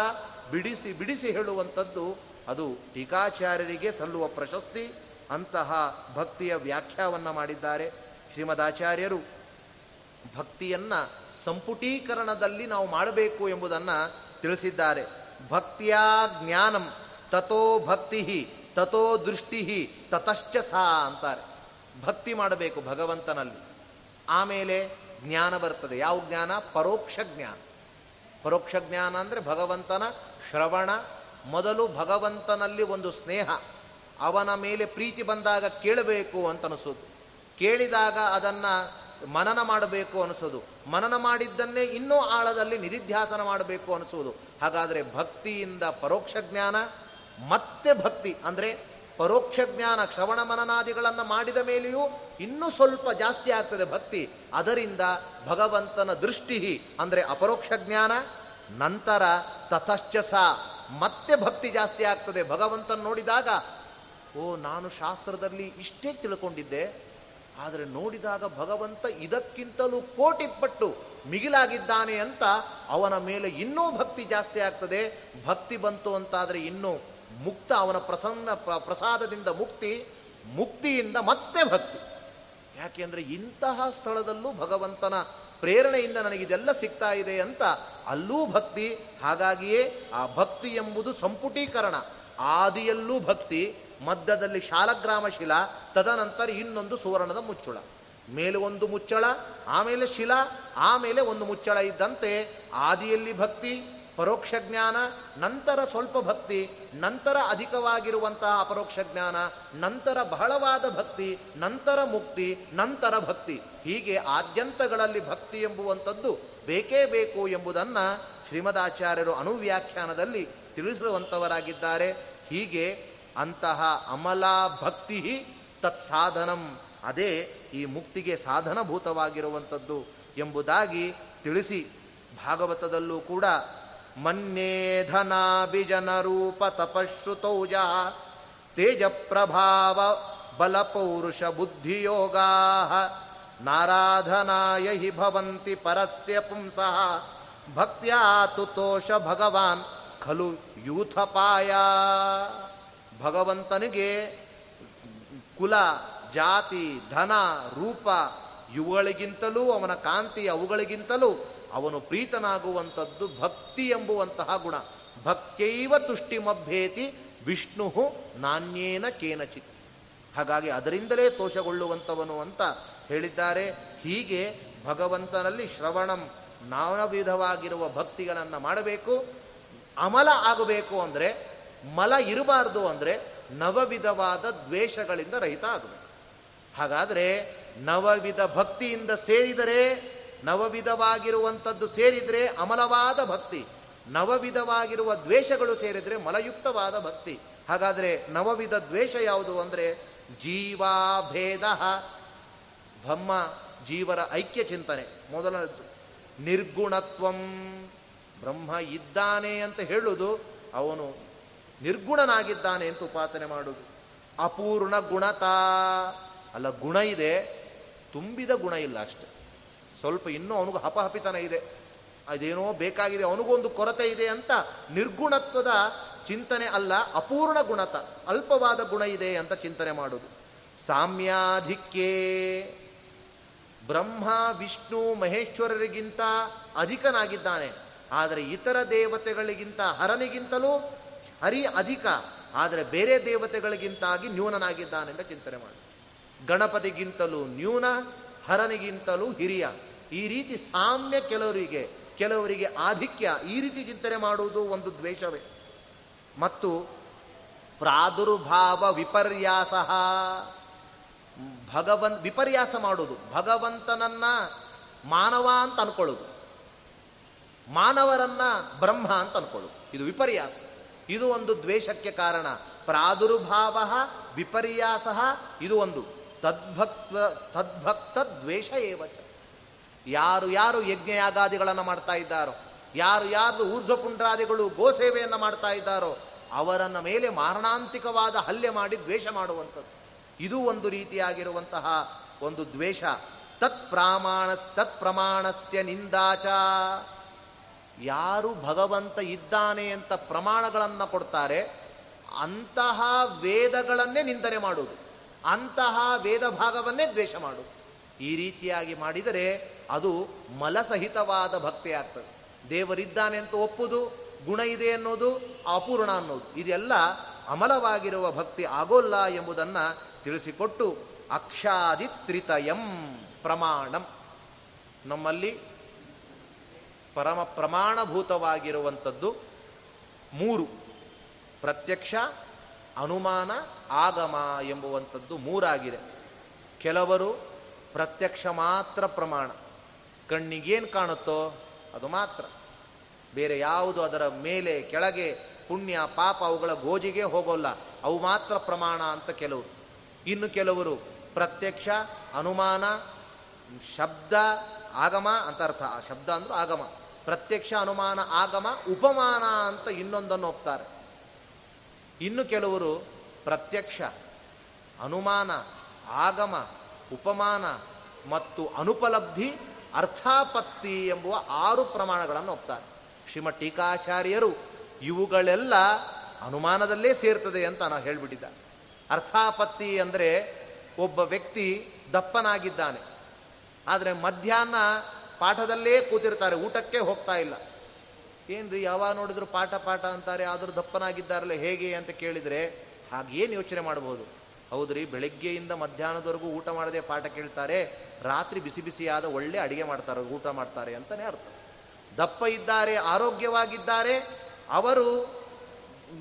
ಬಿಡಿಸಿ ಬಿಡಿಸಿ ಹೇಳುವಂಥದ್ದು ಅದು ಟೀಕಾಚಾರ್ಯರಿಗೆ ಸಲ್ಲುವ ಪ್ರಶಸ್ತಿ. ಅಂತಹ ಭಕ್ತಿಯ ವ್ಯಾಖ್ಯಾನವನ್ನು ಮಾಡಿದ್ದಾರೆ ಶ್ರೀಮದಾಚಾರ್ಯರು. ಭಕ್ತಿಯನ್ನು ಸಂಪುಟೀಕರಣದಲ್ಲಿ ನಾವು ಮಾಡಬೇಕು ಎಂಬುದನ್ನು ತಿಳಿಸಿದ್ದಾರೆ. ಭಕ್ತಿಯ ಜ್ಞಾನಂ ತಥೋ ಭಕ್ತಿ ತಥೋ ದೃಷ್ಟಿ ತತಶ್ಚ ಸಾ ಅಂತಾರೆ. ಭಕ್ತಿ ಮಾಡಬೇಕು ಭಗವಂತನಲ್ಲಿ, ಆಮೇಲೆ ಜ್ಞಾನ ಬರ್ತದೆ. ಯಾವ ಜ್ಞಾನ? ಪರೋಕ್ಷ ಜ್ಞಾನ. ಪರೋಕ್ಷ ಜ್ಞಾನ ಅಂದರೆ ಭಗವಂತನ ಶ್ರವಣ. ಮೊದಲು ಭಗವಂತನಲ್ಲಿ ಒಂದು ಸ್ನೇಹ, ಅವನ ಮೇಲೆ ಪ್ರೀತಿ ಬಂದಾಗ ಕೇಳಬೇಕು ಅಂತ ಅನಿಸೋದು, ಕೇಳಿದಾಗ ಅದನ್ನು ಮನನ ಮಾಡಬೇಕು ಅನಿಸೋದು, ಮನನ ಮಾಡಿದ್ದನ್ನೇ ಇನ್ನೂ ಆಳದಲ್ಲಿ ನಿಧಿಧ್ಯಾಸನ ಮಾಡಬೇಕು ಅನಿಸೋದು. ಹಾಗಾದರೆ ಭಕ್ತಿಯಿಂದ ಪರೋಕ್ಷ ಜ್ಞಾನ, ಮತ್ತೆ ಭಕ್ತಿ ಅಂದರೆ ಪರೋಕ್ಷ ಜ್ಞಾನ. ಶ್ರವಣ ಮನನಾದಿಗಳನ್ನು ಮಾಡಿದ ಮೇಲೆಯೂ ಇನ್ನೂ ಸ್ವಲ್ಪ ಜಾಸ್ತಿ ಆಗ್ತದೆ ಭಕ್ತಿ. ಅದರಿಂದ ಭಗವಂತನ ದೃಷ್ಟಿ ಅಂದರೆ ಅಪರೋಕ್ಷ ಜ್ಞಾನ. ನಂತರ ತತಶ್ಚ ಸಾ, ಮತ್ತೆ ಭಕ್ತಿ ಜಾಸ್ತಿ ಆಗ್ತದೆ. ಭಗವಂತನ ನೋಡಿದಾಗ, ಓ ನಾನು ಶಾಸ್ತ್ರದಲ್ಲಿ ಇಷ್ಟೇ ತಿಳ್ಕೊಂಡಿದ್ದೆ, ಆದರೆ ನೋಡಿದಾಗ ಭಗವಂತ ಇದಕ್ಕಿಂತಲೂ ಕೋಟಿಪಟ್ಟು ಮಿಗಿಲಾಗಿದ್ದಾನೆ ಅಂತ ಅವನ ಮೇಲೆ ಇನ್ನೂ ಭಕ್ತಿ ಜಾಸ್ತಿ ಆಗ್ತದೆ. ಭಕ್ತಿ ಬಂತು ಅಂತಾದರೆ ಇನ್ನೂ ಮುಕ್ತ, ಅವನ ಪ್ರಸನ್ನ ಪ್ರಸಾದದಿಂದ ಮುಕ್ತಿ, ಮುಕ್ತಿಯಿಂದ ಮತ್ತೆ ಭಕ್ತಿ. ಯಾಕೆಂದರೆ ಇಂತಹ ಸ್ಥಳದಲ್ಲೂ ಭಗವಂತನ ಪ್ರೇರಣೆಯಿಂದ ನನಗಿದೆಲ್ಲ ಸಿಗ್ತಾ ಇದೆ ಅಂತ ಅಲ್ಲೂ ಭಕ್ತಿ. ಹಾಗಾಗಿಯೇ ಆ ಭಕ್ತಿ ಎಂಬುದು ಸಂಪುಟೀಕರಣ. ಆದಿಯಲ್ಲೂ ಭಕ್ತಿ, ಮಧ್ಯದಲ್ಲಿ ಶಾಲಗ್ರಾಮ ಶಿಲಾ, ತದನಂತರ ಇನ್ನೊಂದು ಸುವರ್ಣದ ಮುಚ್ಚಳ, ಮೇಲೆ ಒಂದು ಮುಚ್ಚಳ, ಆಮೇಲೆ ಶಿಲಾ, ಆಮೇಲೆ ಒಂದು ಮುಚ್ಚಳ ಇದ್ದಂತೆ ಆದಿಯಲ್ಲಿ ಭಕ್ತಿ, ಪರೋಕ್ಷ ಜ್ಞಾನ, ನಂತರ ಸ್ವಲ್ಪ ಭಕ್ತಿ, ನಂತರ ಅಧಿಕವಾಗಿರುವಂತಹ ಅಪರೋಕ್ಷ ಜ್ಞಾನ, ನಂತರ ಬಹಳವಾದ ಭಕ್ತಿ, ನಂತರ ಮುಕ್ತಿ, ನಂತರ ಭಕ್ತಿ. ಹೀಗೆ ಆದ್ಯಂತಗಳಲ್ಲಿ ಭಕ್ತಿ ಎಂಬುವಂಥದ್ದು ಬೇಕೇ ಬೇಕು ಎಂಬುದನ್ನು ಶ್ರೀಮದಾಚಾರ್ಯರು ಅನುವ್ಯಾಖ್ಯಾನದಲ್ಲಿ ತಿಳಿಸುವಂಥವರಾಗಿದ್ದಾರೆ. ಹೀಗೆ ಅಂತಹ ಅಮಲಾ ಭಕ್ತಿ ತತ್ಸಾಧನಂ, ಅದೇ ಈ ಮುಕ್ತಿಗೆ ಸಾಧನಭೂತವಾಗಿರುವಂಥದ್ದು ಎಂಬುದಾಗಿ ತಿಳಿಸಿ, ಭಾಗವತದಲ್ಲೂ ಕೂಡ ಮನ್ಯೇಧನಾಭಿಜನರೂಪ ತಪಶ್ರುತೌಜ ತೇಜ ಪ್ರಭಾವ ಬಲಪೌರುಷ ಬುದ್ಧಿಯೋಗಾ ನಾರಾಧನಾಯ ಹಿ ಭವಂತಿ ಪರಸ್ಯ ಪುಂಸಃ ಭಕ್ತ್ಯಾ ತುತೋಷ ಭಗವಾನ್ ಖಲು ಯೂಥಪಾಯ. ಭಗವಂತನಿಗೆ ಕುಲ, ಜಾತಿ, ಧನ, ರೂಪ ಇವುಗಳಿಗಿಂತಲೂ ಅವನ ಕಾಂತಿ ಅವುಗಳಿಗಿಂತಲೂ ಅವನು ಪ್ರೀತನಾಗುವಂಥದ್ದು ಭಕ್ತಿ ಎಂಬುವಂತಹ ಗುಣ. ಭಕ್ತೈವ ತುಷ್ಟಿಮಭ್ಯೇತಿ ವಿಷ್ಣು ನಾಣ್ಯೇನ ಕೇನಚಿತ್. ಹಾಗಾಗಿ ಅದರಿಂದಲೇ ತೋಷಗೊಳ್ಳುವಂಥವನು ಅಂತ ಹೇಳಿದ್ದಾರೆ. ಹೀಗೆ ಭಗವಂತನಲ್ಲಿ ಶ್ರವಣಂ, ನಾನಾ ವಿಧವಾಗಿರುವ ಭಕ್ತಿಗಳನ್ನು ಮಾಡಬೇಕು. ಅಮಲ ಆಗಬೇಕು ಅಂದರೆ, ಮಲ ಇರಬಾರ್ದು ಅಂದರೆ ನವವಿಧವಾದ ದ್ವೇಷಗಳಿಂದ ರಹಿತ ಆಗಬೇಕು. ಹಾಗಾದರೆ ನವವಿಧ ಭಕ್ತಿಯಿಂದ ಸೇರಿದರೆ, ನವವಿಧವಾಗಿರುವಂಥದ್ದು ಸೇರಿದರೆ ಅಮಲವಾದ ಭಕ್ತಿ, ನವವಿಧವಾಗಿರುವ ದ್ವೇಷಗಳು ಸೇರಿದರೆ ಮಲಯುಕ್ತವಾದ ಭಕ್ತಿ. ಹಾಗಾದರೆ ನವವಿಧ ದ್ವೇಷ ಯಾವುದು ಅಂದರೆ ಜೀವಾಭೇದ, ಬ್ರಹ್ಮ ಜೀವರ ಐಕ್ಯ ಚಿಂತನೆ ಮೊದಲನದ್ದು. ನಿರ್ಗುಣತ್ವಂ, ಬ್ರಹ್ಮ ಇದ್ದಾನೆ ಅಂತ ಹೇಳುವುದು, ಅವನು ನಿರ್ಗುಣನಾಗಿದ್ದಾನೆ ಅಂತ ಉಪಾಸನೆ ಮಾಡುವುದು. ಅಪೂರ್ಣ ಗುಣತಾ, ಅಲ್ಲ ಗುಣ ಇದೆ, ತುಂಬಿದ ಗುಣ ಇಲ್ಲ ಅಷ್ಟೆ, ಸ್ವಲ್ಪ ಇನ್ನೂ ಅವನಿಗೂ ಹಪಹಪಿತನ ಇದೆ, ಅದೇನೋ ಬೇಕಾಗಿದೆ, ಅವನಿಗೊಂದು ಕೊರತೆ ಇದೆ ಅಂತ ನಿರ್ಗುಣತ್ವದ ಚಿಂತನೆ ಅಲ್ಲ, ಅಪೂರ್ಣ ಗುಣತ, ಅಲ್ಪವಾದ ಗುಣ ಇದೆ ಅಂತ ಚಿಂತನೆ ಮಾಡುವುದು. ಸಾಮ್ಯಾಧಿಕ್ಯೇ, ಬ್ರಹ್ಮ ವಿಷ್ಣು ಮಹೇಶ್ವರರಿಗಿಂತ ಅಧಿಕನಾಗಿದ್ದಾನೆ, ಆದರೆ ಇತರ ದೇವತೆಗಳಿಗಿಂತ ಹರನಿಗಿಂತಲೂ ಹರಿ ಅಧಿಕ, ಆದರೆ ಬೇರೆ ದೇವತೆಗಳಿಗಿಂತಾಗಿ ನ್ಯೂನನಾಗಿದ್ದಾನೆ ಅಂತ ಚಿಂತನೆ ಮಾಡುವುದು. ಗಣಪತಿಗಿಂತಲೂ ನ್ಯೂನ, ಹರನಿಗಿಂತಲೂ ಹಿರಿಯ, ಈ ರೀತಿ ಸಾಮ್ಯ ಕೆಲವರಿಗೆ ಕೆಲವರಿಗೆ ಆಧಿಕ್ಯ, ಈ ರೀತಿ ಚಿಂತನೆ ಮಾಡುವುದು ಒಂದು ದ್ವೇಷವೇ. ಮತ್ತು ಪ್ರಾದುರ್ಭಾವ ವಿಪರ್ಯಾಸ, ಭಗವನ್ ವಿಪರ್ಯಾಸ ಮಾಡೋದು, ಭಗವಂತನನ್ನ ಮಾನವ ಅಂತ ಅನ್ಕೊಳ್ಳೋದು, ಮಾನವರನ್ನ ಬ್ರಹ್ಮ ಅಂತ ಅನ್ಕೊಳ್ಳೋದು, ಇದು ವಿಪರ್ಯಾಸ. ಇದು ಒಂದು ದ್ವೇಷಕ್ಕೆ ಕಾರಣ. ಪ್ರಾದುರ್ಭಾವ ವಿಪರ್ಯಾಸ ಇದು ಒಂದು ತದ್ಭಕ್ತ ತದ್ಭಕ್ತ ದ್ವೇಷ ಏವಚ. ಯಾರು ಯಾರು ಯಜ್ಞಯಾಗಾದಿಗಳನ್ನು ಮಾಡ್ತಾ ಇದ್ದಾರೋ, ಯಾರು ಯಾರು ಊರ್ಧ್ವಪುಂಡ್ರಾದಿಗಳು ಗೋಸೇವೆಯನ್ನು ಮಾಡ್ತಾ ಇದ್ದಾರೋ ಅವರನ್ನ ಮೇಲೆ ಮಾರಣಾಂತಿಕವಾದ ಹಲ್ಲೆ ಮಾಡಿ ದ್ವೇಷ ಮಾಡುವಂಥದ್ದು, ಇದು ಒಂದು ರೀತಿಯಾಗಿರುವಂತಹ ಒಂದು ದ್ವೇಷ. ತತ್ ಪ್ರಾಮಾಣ ತತ್ ಪ್ರಮಾಣಸ್ಯ ನಿಂದಾಚ. ಯಾರು ಭಗವಂತ ಇದ್ದಾನೆ ಅಂತ ಪ್ರಮಾಣಗಳನ್ನು ಕೊಡ್ತಾರೆ ಅಂತಹ ವೇದಗಳನ್ನೇ ನಿಂದನೆ ಮಾಡುವುದು, ಅಂತಹ ವೇದ ಭಾಗವನ್ನೇ ದ್ವೇಷ ಮಾಡುವುದು. ಈ ರೀತಿಯಾಗಿ ಮಾಡಿದರೆ ಅದು ಮಲಸಹಿತವಾದ ಭಕ್ತಿ ಆಗ್ತದೆ. ದೇವರಿದ್ದಾನೆ ಅಂತ ಒಪ್ಪುವುದು, ಗುಣ ಇದೆ ಅನ್ನೋದು, ಅಪೂರ್ಣ ಅನ್ನೋದು, ಇದೆಲ್ಲ ಅಮಲವಾಗಿರುವ ಭಕ್ತಿ ಆಗೋಲ್ಲ ಎಂಬುದನ್ನು ತಿಳಿಸಿಕೊಟ್ಟು ಅಕ್ಷಾದಿತ್ರಿತಯಂ ಪ್ರಮಾಣಂ, ನಮ್ಮಲ್ಲಿ ಪರಮ ಪ್ರಮಾಣಭೂತವಾಗಿರುವಂಥದ್ದು ಮೂರು, ಪ್ರತ್ಯಕ್ಷ, ಅನುಮಾನ, ಆಗಮ ಎಂಬುವಂಥದ್ದು ಮೂರಾಗಿದೆ. ಕೆಲವರು ಪ್ರತ್ಯಕ್ಷ ಮಾತ್ರ ಪ್ರಮಾಣ, ಕಣ್ಣಿಗೇನು ಕಾಣುತ್ತೋ ಅದು ಮಾತ್ರ, ಬೇರೆ ಯಾವುದು ಅದರ ಮೇಲೆ ಕೆಳಗೆ ಪುಣ್ಯ ಪಾಪ ಅವುಗಳ ಗೋಜಿಗೆ ಹೋಗೋಲ್ಲ, ಅವು ಮಾತ್ರ ಪ್ರಮಾಣ ಅಂತ ಕೆಲವರು. ಇನ್ನು ಕೆಲವರು ಪ್ರತ್ಯಕ್ಷ, ಅನುಮಾನ, ಶಬ್ದ, ಆಗಮ ಅಂತ ಅರ್ಥ, ಆ ಶಬ್ದ ಅಂದರೂ ಆಗಮ, ಪ್ರತ್ಯಕ್ಷ, ಅನುಮಾನ, ಆಗಮ, ಉಪಮಾನ ಅಂತ ಇನ್ನೊಂದನ್ನು ಒಪ್ತಾರೆ. ಇನ್ನು ಕೆಲವರು ಪ್ರತ್ಯಕ್ಷ, ಅನುಮಾನ, ಆಗಮ, ಉಪಮಾನ ಮತ್ತು ಅನುಪಲಬ್ಧಿ, ಅರ್ಥಾಪತ್ತಿ ಎಂಬುವ ಆರು ಪ್ರಮಾಣಗಳನ್ನು ಒಪ್ತಾರೆ. ಶ್ರೀಮದ್ ಟೀಕಾಚಾರ್ಯರು ಇವುಗಳೆಲ್ಲ ಅನುಮಾನದಲ್ಲೇ ಸೇರ್ತದೆ ಅಂತ ನಾವು ಹೇಳಿಬಿಟ್ಟಿದ್ದಾರೆ. ಅರ್ಥಾಪತ್ತಿ ಅಂದರೆ ಒಬ್ಬ ವ್ಯಕ್ತಿ ದಪ್ಪನಾಗಿದ್ದಾನೆ, ಆದರೆ ಮಧ್ಯಾಹ್ನ ಪಾಠದಲ್ಲೇ ಕೂತಿರ್ತಾರೆ, ಊಟಕ್ಕೆ ಹೋಗ್ತಾ ಇಲ್ಲ. ಏನು ರೀ ಯಾವಾಗ ನೋಡಿದ್ರು ಪಾಠ ಪಾಠ ಅಂತಾರೆ, ಆದರೂ ದಪ್ಪನಾಗಿದ್ದಾರಲ್ಲ ಹೇಗೆ ಅಂತ ಕೇಳಿದರೆ ಹಾಗೇನು ಯೋಚನೆ ಮಾಡ್ಬೋದು. ಹೌದ್ರಿ, ಬೆಳಗ್ಗೆಯಿಂದ ಮಧ್ಯಾಹ್ನದವರೆಗೂ ಊಟ ಮಾಡದೆ ಪಾಠ ಕೇಳ್ತಾರೆ, ರಾತ್ರಿ ಬಿಸಿ ಬಿಸಿಯಾದ ಒಳ್ಳೆ ಅಡುಗೆ ಮಾಡ್ತಾರೆ, ಊಟ ಮಾಡ್ತಾರೆ ಅಂತಲೇ ಅರ್ಥ. ದಪ್ಪ ಇದ್ದಾರೆ, ಆರೋಗ್ಯವಾಗಿದ್ದಾರೆ, ಅವರು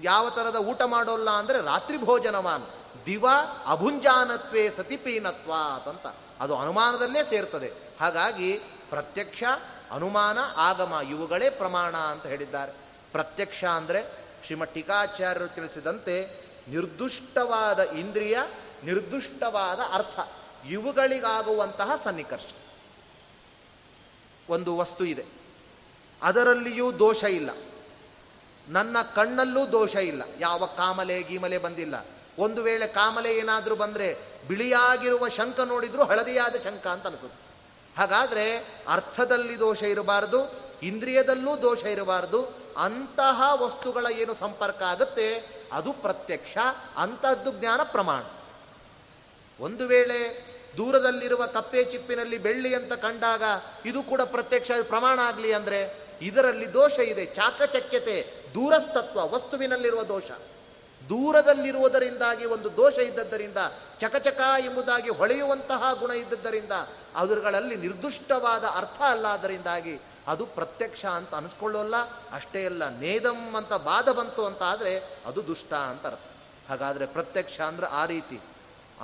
ಯಾವ ಥರದ ಊಟ ಮಾಡೋಲ್ಲ ಅಂದರೆ ರಾತ್ರಿ ಭೋಜನವಾನ್ ದಿವಾ ಅಭುಂಜಾನತ್ವೇ ಸತಿಪೀನತ್ವ ಅಂತ, ಅದು ಅನುಮಾನದಲ್ಲೇ ಸೇರ್ತದೆ. ಹಾಗಾಗಿ ಪ್ರತ್ಯಕ್ಷ, ಅನುಮಾನ, ಆಗಮ ಇವುಗಳೇ ಪ್ರಮಾಣ ಅಂತ ಹೇಳಿದ್ದಾರೆ. ಪ್ರತ್ಯಕ್ಷ ಅಂದರೆ ಶ್ರೀಮದ್ ಟೀಕಾಚಾರ್ಯರು ತಿಳಿಸಿದಂತೆ ನಿರ್ದುಷ್ಟವಾದ ಇಂದ್ರಿಯ, ನಿರ್ದುಷ್ಟವಾದ ಅರ್ಥ, ಇವುಗಳಿಗಾಗುವಂತಹ ಸನ್ನಿಕರ್ಷ. ಒಂದು ವಸ್ತು ಇದೆ, ಅದರಲ್ಲಿಯೂ ದೋಷ ಇಲ್ಲ, ನನ್ನ ಕಣ್ಣಲ್ಲೂ ದೋಷ ಇಲ್ಲ, ಯಾವ ಕಾಮಲೆ ಗೀಮಲೆ ಬಂದಿಲ್ಲ. ಒಂದು ವೇಳೆ ಕಾಮಲೆ ಏನಾದರೂ ಬಂದರೆ ಬಿಳಿಯಾಗಿರುವ ಶಂಕ ನೋಡಿದರೂ ಹಳದಿಯಾದ ಶಂಕ ಅಂತ ಅನಿಸುತ್ತೆ. ಹಾಗಾದರೆ ಅರ್ಥದಲ್ಲಿ ದೋಷ ಇರಬಾರ್ದು, ಇಂದ್ರಿಯದಲ್ಲೂ ದೋಷ ಇರಬಾರ್ದು, ಅಂತಹ ವಸ್ತುಗಳ ಏನು ಸಂಪರ್ಕ ಆಗುತ್ತೆ ಅದು ಪ್ರತ್ಯಕ್ಷ, ಅಂತಹದ್ದು ಜ್ಞಾನ ಪ್ರಮಾಣ. ಒಂದು ವೇಳೆ ದೂರದಲ್ಲಿರುವ ಕಪ್ಪೆ ಚಿಪ್ಪಿನಲ್ಲಿ ಬೆಳ್ಳಿ ಅಂತ ಕಂಡಾಗ ಇದು ಕೂಡ ಪ್ರತ್ಯಕ್ಷ ಪ್ರಮಾಣ ಆಗಲಿ ಅಂದರೆ ಇದರಲ್ಲಿ ದೋಷ ಇದೆ, ಚಾಕಚಕ್ಯತೆ, ದೂರಸ್ತತ್ವ, ವಸ್ತುವಿನಲ್ಲಿರುವ ದೋಷ, ದೂರದಲ್ಲಿರುವುದರಿಂದಾಗಿ ಒಂದು ದೋಷ ಇದ್ದದ್ದರಿಂದ, ಚಕಚಕ ಎಂಬುದಾಗಿ ಹೊಳೆಯುವಂತಹ ಗುಣ ಇದ್ದದ್ದರಿಂದ, ಅದರುಗಳಲ್ಲಿ ನಿರ್ದುಷ್ಟವಾದ ಅರ್ಥ ಅಲ್ಲ, ಅದರಿಂದಾಗಿ ಅದು ಪ್ರತ್ಯಕ್ಷ ಅಂತ ಅನಿಸ್ಕೊಳ್ಳೋಲ್ಲ. ಅಷ್ಟೇ ಅಲ್ಲ, ನೇದಂ ಅಂತ ಬಾಧ ಬಂತು ಅಂತ ಆದರೆ ಅದು ದುಷ್ಟ ಅಂತ ಅರ್ಥ. ಹಾಗಾದರೆ ಪ್ರತ್ಯಕ್ಷ ಅಂದರೆ ಆ ರೀತಿ.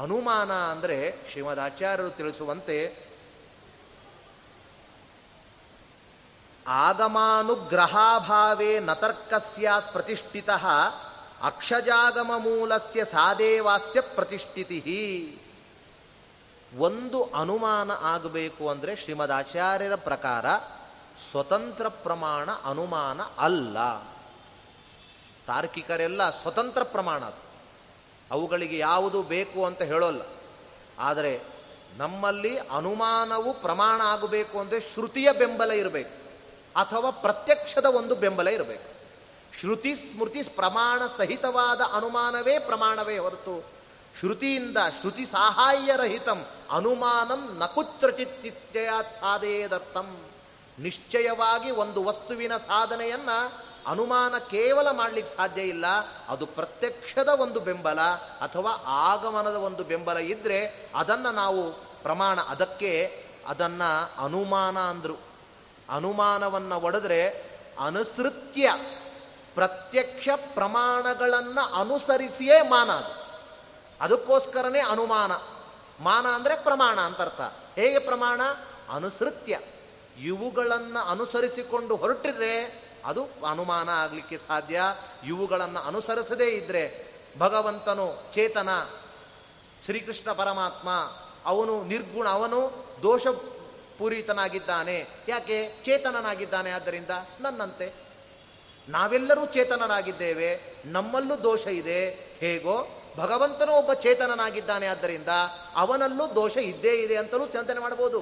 ಅನುಮಾನ ಅಂದರೆ ಶ್ರೀಮದ್ ಆಚಾರ್ಯರು ತಿಳಿಸುವಂತೆ ಆಗಮಾನುಗ್ರಹಾಭಾವೇ ನತರ್ಕಸ್ಯಾತ್ ಪ್ರತಿಷ್ಠಿತಃ ಅಕ್ಷಜಾಗಮ ಮೂಲಸ್ಯ ಸಾದೇವಾಸ್ಯ ಪ್ರತಿಷ್ಠಿತಿ. ಒಂದು ಅನುಮಾನ ಆಗಬೇಕು ಅಂದರೆ ಶ್ರೀಮದ್ ಆಚಾರ್ಯರ ಪ್ರಕಾರ ಸ್ವತಂತ್ರ ಪ್ರಮಾಣ ಅನುಮಾನ ಅಲ್ಲ. ತಾರ್ಕಿಕರೆಲ್ಲ ಸ್ವತಂತ್ರ ಪ್ರಮಾಣ, ಅದು ಅವುಗಳಿಗೆ ಯಾವುದು ಬೇಕು ಅಂತ ಹೇಳೋಲ್ಲ. ಆದರೆ ನಮ್ಮಲ್ಲಿ ಅನುಮಾನವು ಪ್ರಮಾಣ ಆಗಬೇಕು ಅಂದರೆ ಶ್ರುತಿಯ ಬೆಂಬಲ ಇರಬೇಕು ಅಥವಾ ಪ್ರತ್ಯಕ್ಷದ ಒಂದು ಬೆಂಬಲ ಇರಬೇಕು. ಶ್ರುತಿ ಸ್ಮೃತಿ ಪ್ರಮಾಣ ಸಹಿತವಾದ ಅನುಮಾನವೇ ಪ್ರಮಾಣವೇ ಹೊರತು ಶ್ರುತಿಯಿಂದ ಶ್ರುತಿ ಸಹಾಯರಹಿತಂ ಅನುಮಾನಂ ನಕುತ್ರಚಿತ್ ನಿಶ್ಚಯಾತ್ ಸಾಧೇದರ್ಥಂ. ನಿಶ್ಚಯವಾಗಿ ಒಂದು ವಸ್ತುವಿನ ಸಾಧನೆಯನ್ನು ಅನುಮಾನ ಕೇವಲ ಮಾಡಲಿಕ್ಕೆ ಸಾಧ್ಯ ಇಲ್ಲ. ಅದು ಪ್ರತ್ಯಕ್ಷದ ಒಂದು ಬೆಂಬಲ ಅಥವಾ ಆಗಮನದ ಒಂದು ಬೆಂಬಲ ಇದ್ದರೆ ಅದನ್ನು ನಾವು ಪ್ರಮಾಣ, ಅದಕ್ಕೆ ಅದನ್ನು ಅನುಮಾನ ಅಂದರು. ಅನುಮಾನವನ್ನು ಒಡೆದ್ರೆ ಅನುಸೃತ್ಯ ಪ್ರತ್ಯಕ್ಷ ಪ್ರಮಾಣಗಳನ್ನು ಅನುಸರಿಸಿಯೇ ಮಾನ. ಅದು ಅದಕ್ಕೋಸ್ಕರನೇ ಅನುಮಾನ. ಮಾನ ಅಂದರೆ ಪ್ರಮಾಣ ಅಂತ ಅರ್ಥ. ಹೇಗೆ ಪ್ರಮಾಣ? ಅನುಸೃತ್ಯ. ಇವುಗಳನ್ನು ಅನುಸರಿಸಿಕೊಂಡು ಹೊರಟಿದ್ರೆ ಅದು ಅನುಮಾನ ಆಗಲಿಕ್ಕೆ ಸಾಧ್ಯ. ಇವುಗಳನ್ನು ಅನುಸರಿಸದೇ ಇದ್ದರೆ ಭಗವಂತನು ಚೇತನ, ಶ್ರೀಕೃಷ್ಣ ಪರಮಾತ್ಮ ಅವನು ನಿರ್ಗುಣ, ಅವನು ದೋಷ ಪೂರಿತನಾಗಿದ್ದಾನೆ. ಯಾಕೆ? ಚೇತನನಾಗಿದ್ದಾನೆ. ಆದ್ದರಿಂದ ನನ್ನಂತೆ ನಾವೆಲ್ಲರೂ ಚೇತನನಾಗಿದ್ದೇವೆ, ನಮ್ಮಲ್ಲೂ ದೋಷ ಇದೆ. ಹೇಗೋ ಭಗವಂತನೂ ಒಬ್ಬ ಚೇತನನಾಗಿದ್ದಾನೆ, ಆದ್ದರಿಂದ ಅವನಲ್ಲೂ ದೋಷ ಇದ್ದೇ ಇದೆ ಅಂತಲೂ ಚಿಂತನೆ ಮಾಡ್ಬೋದು.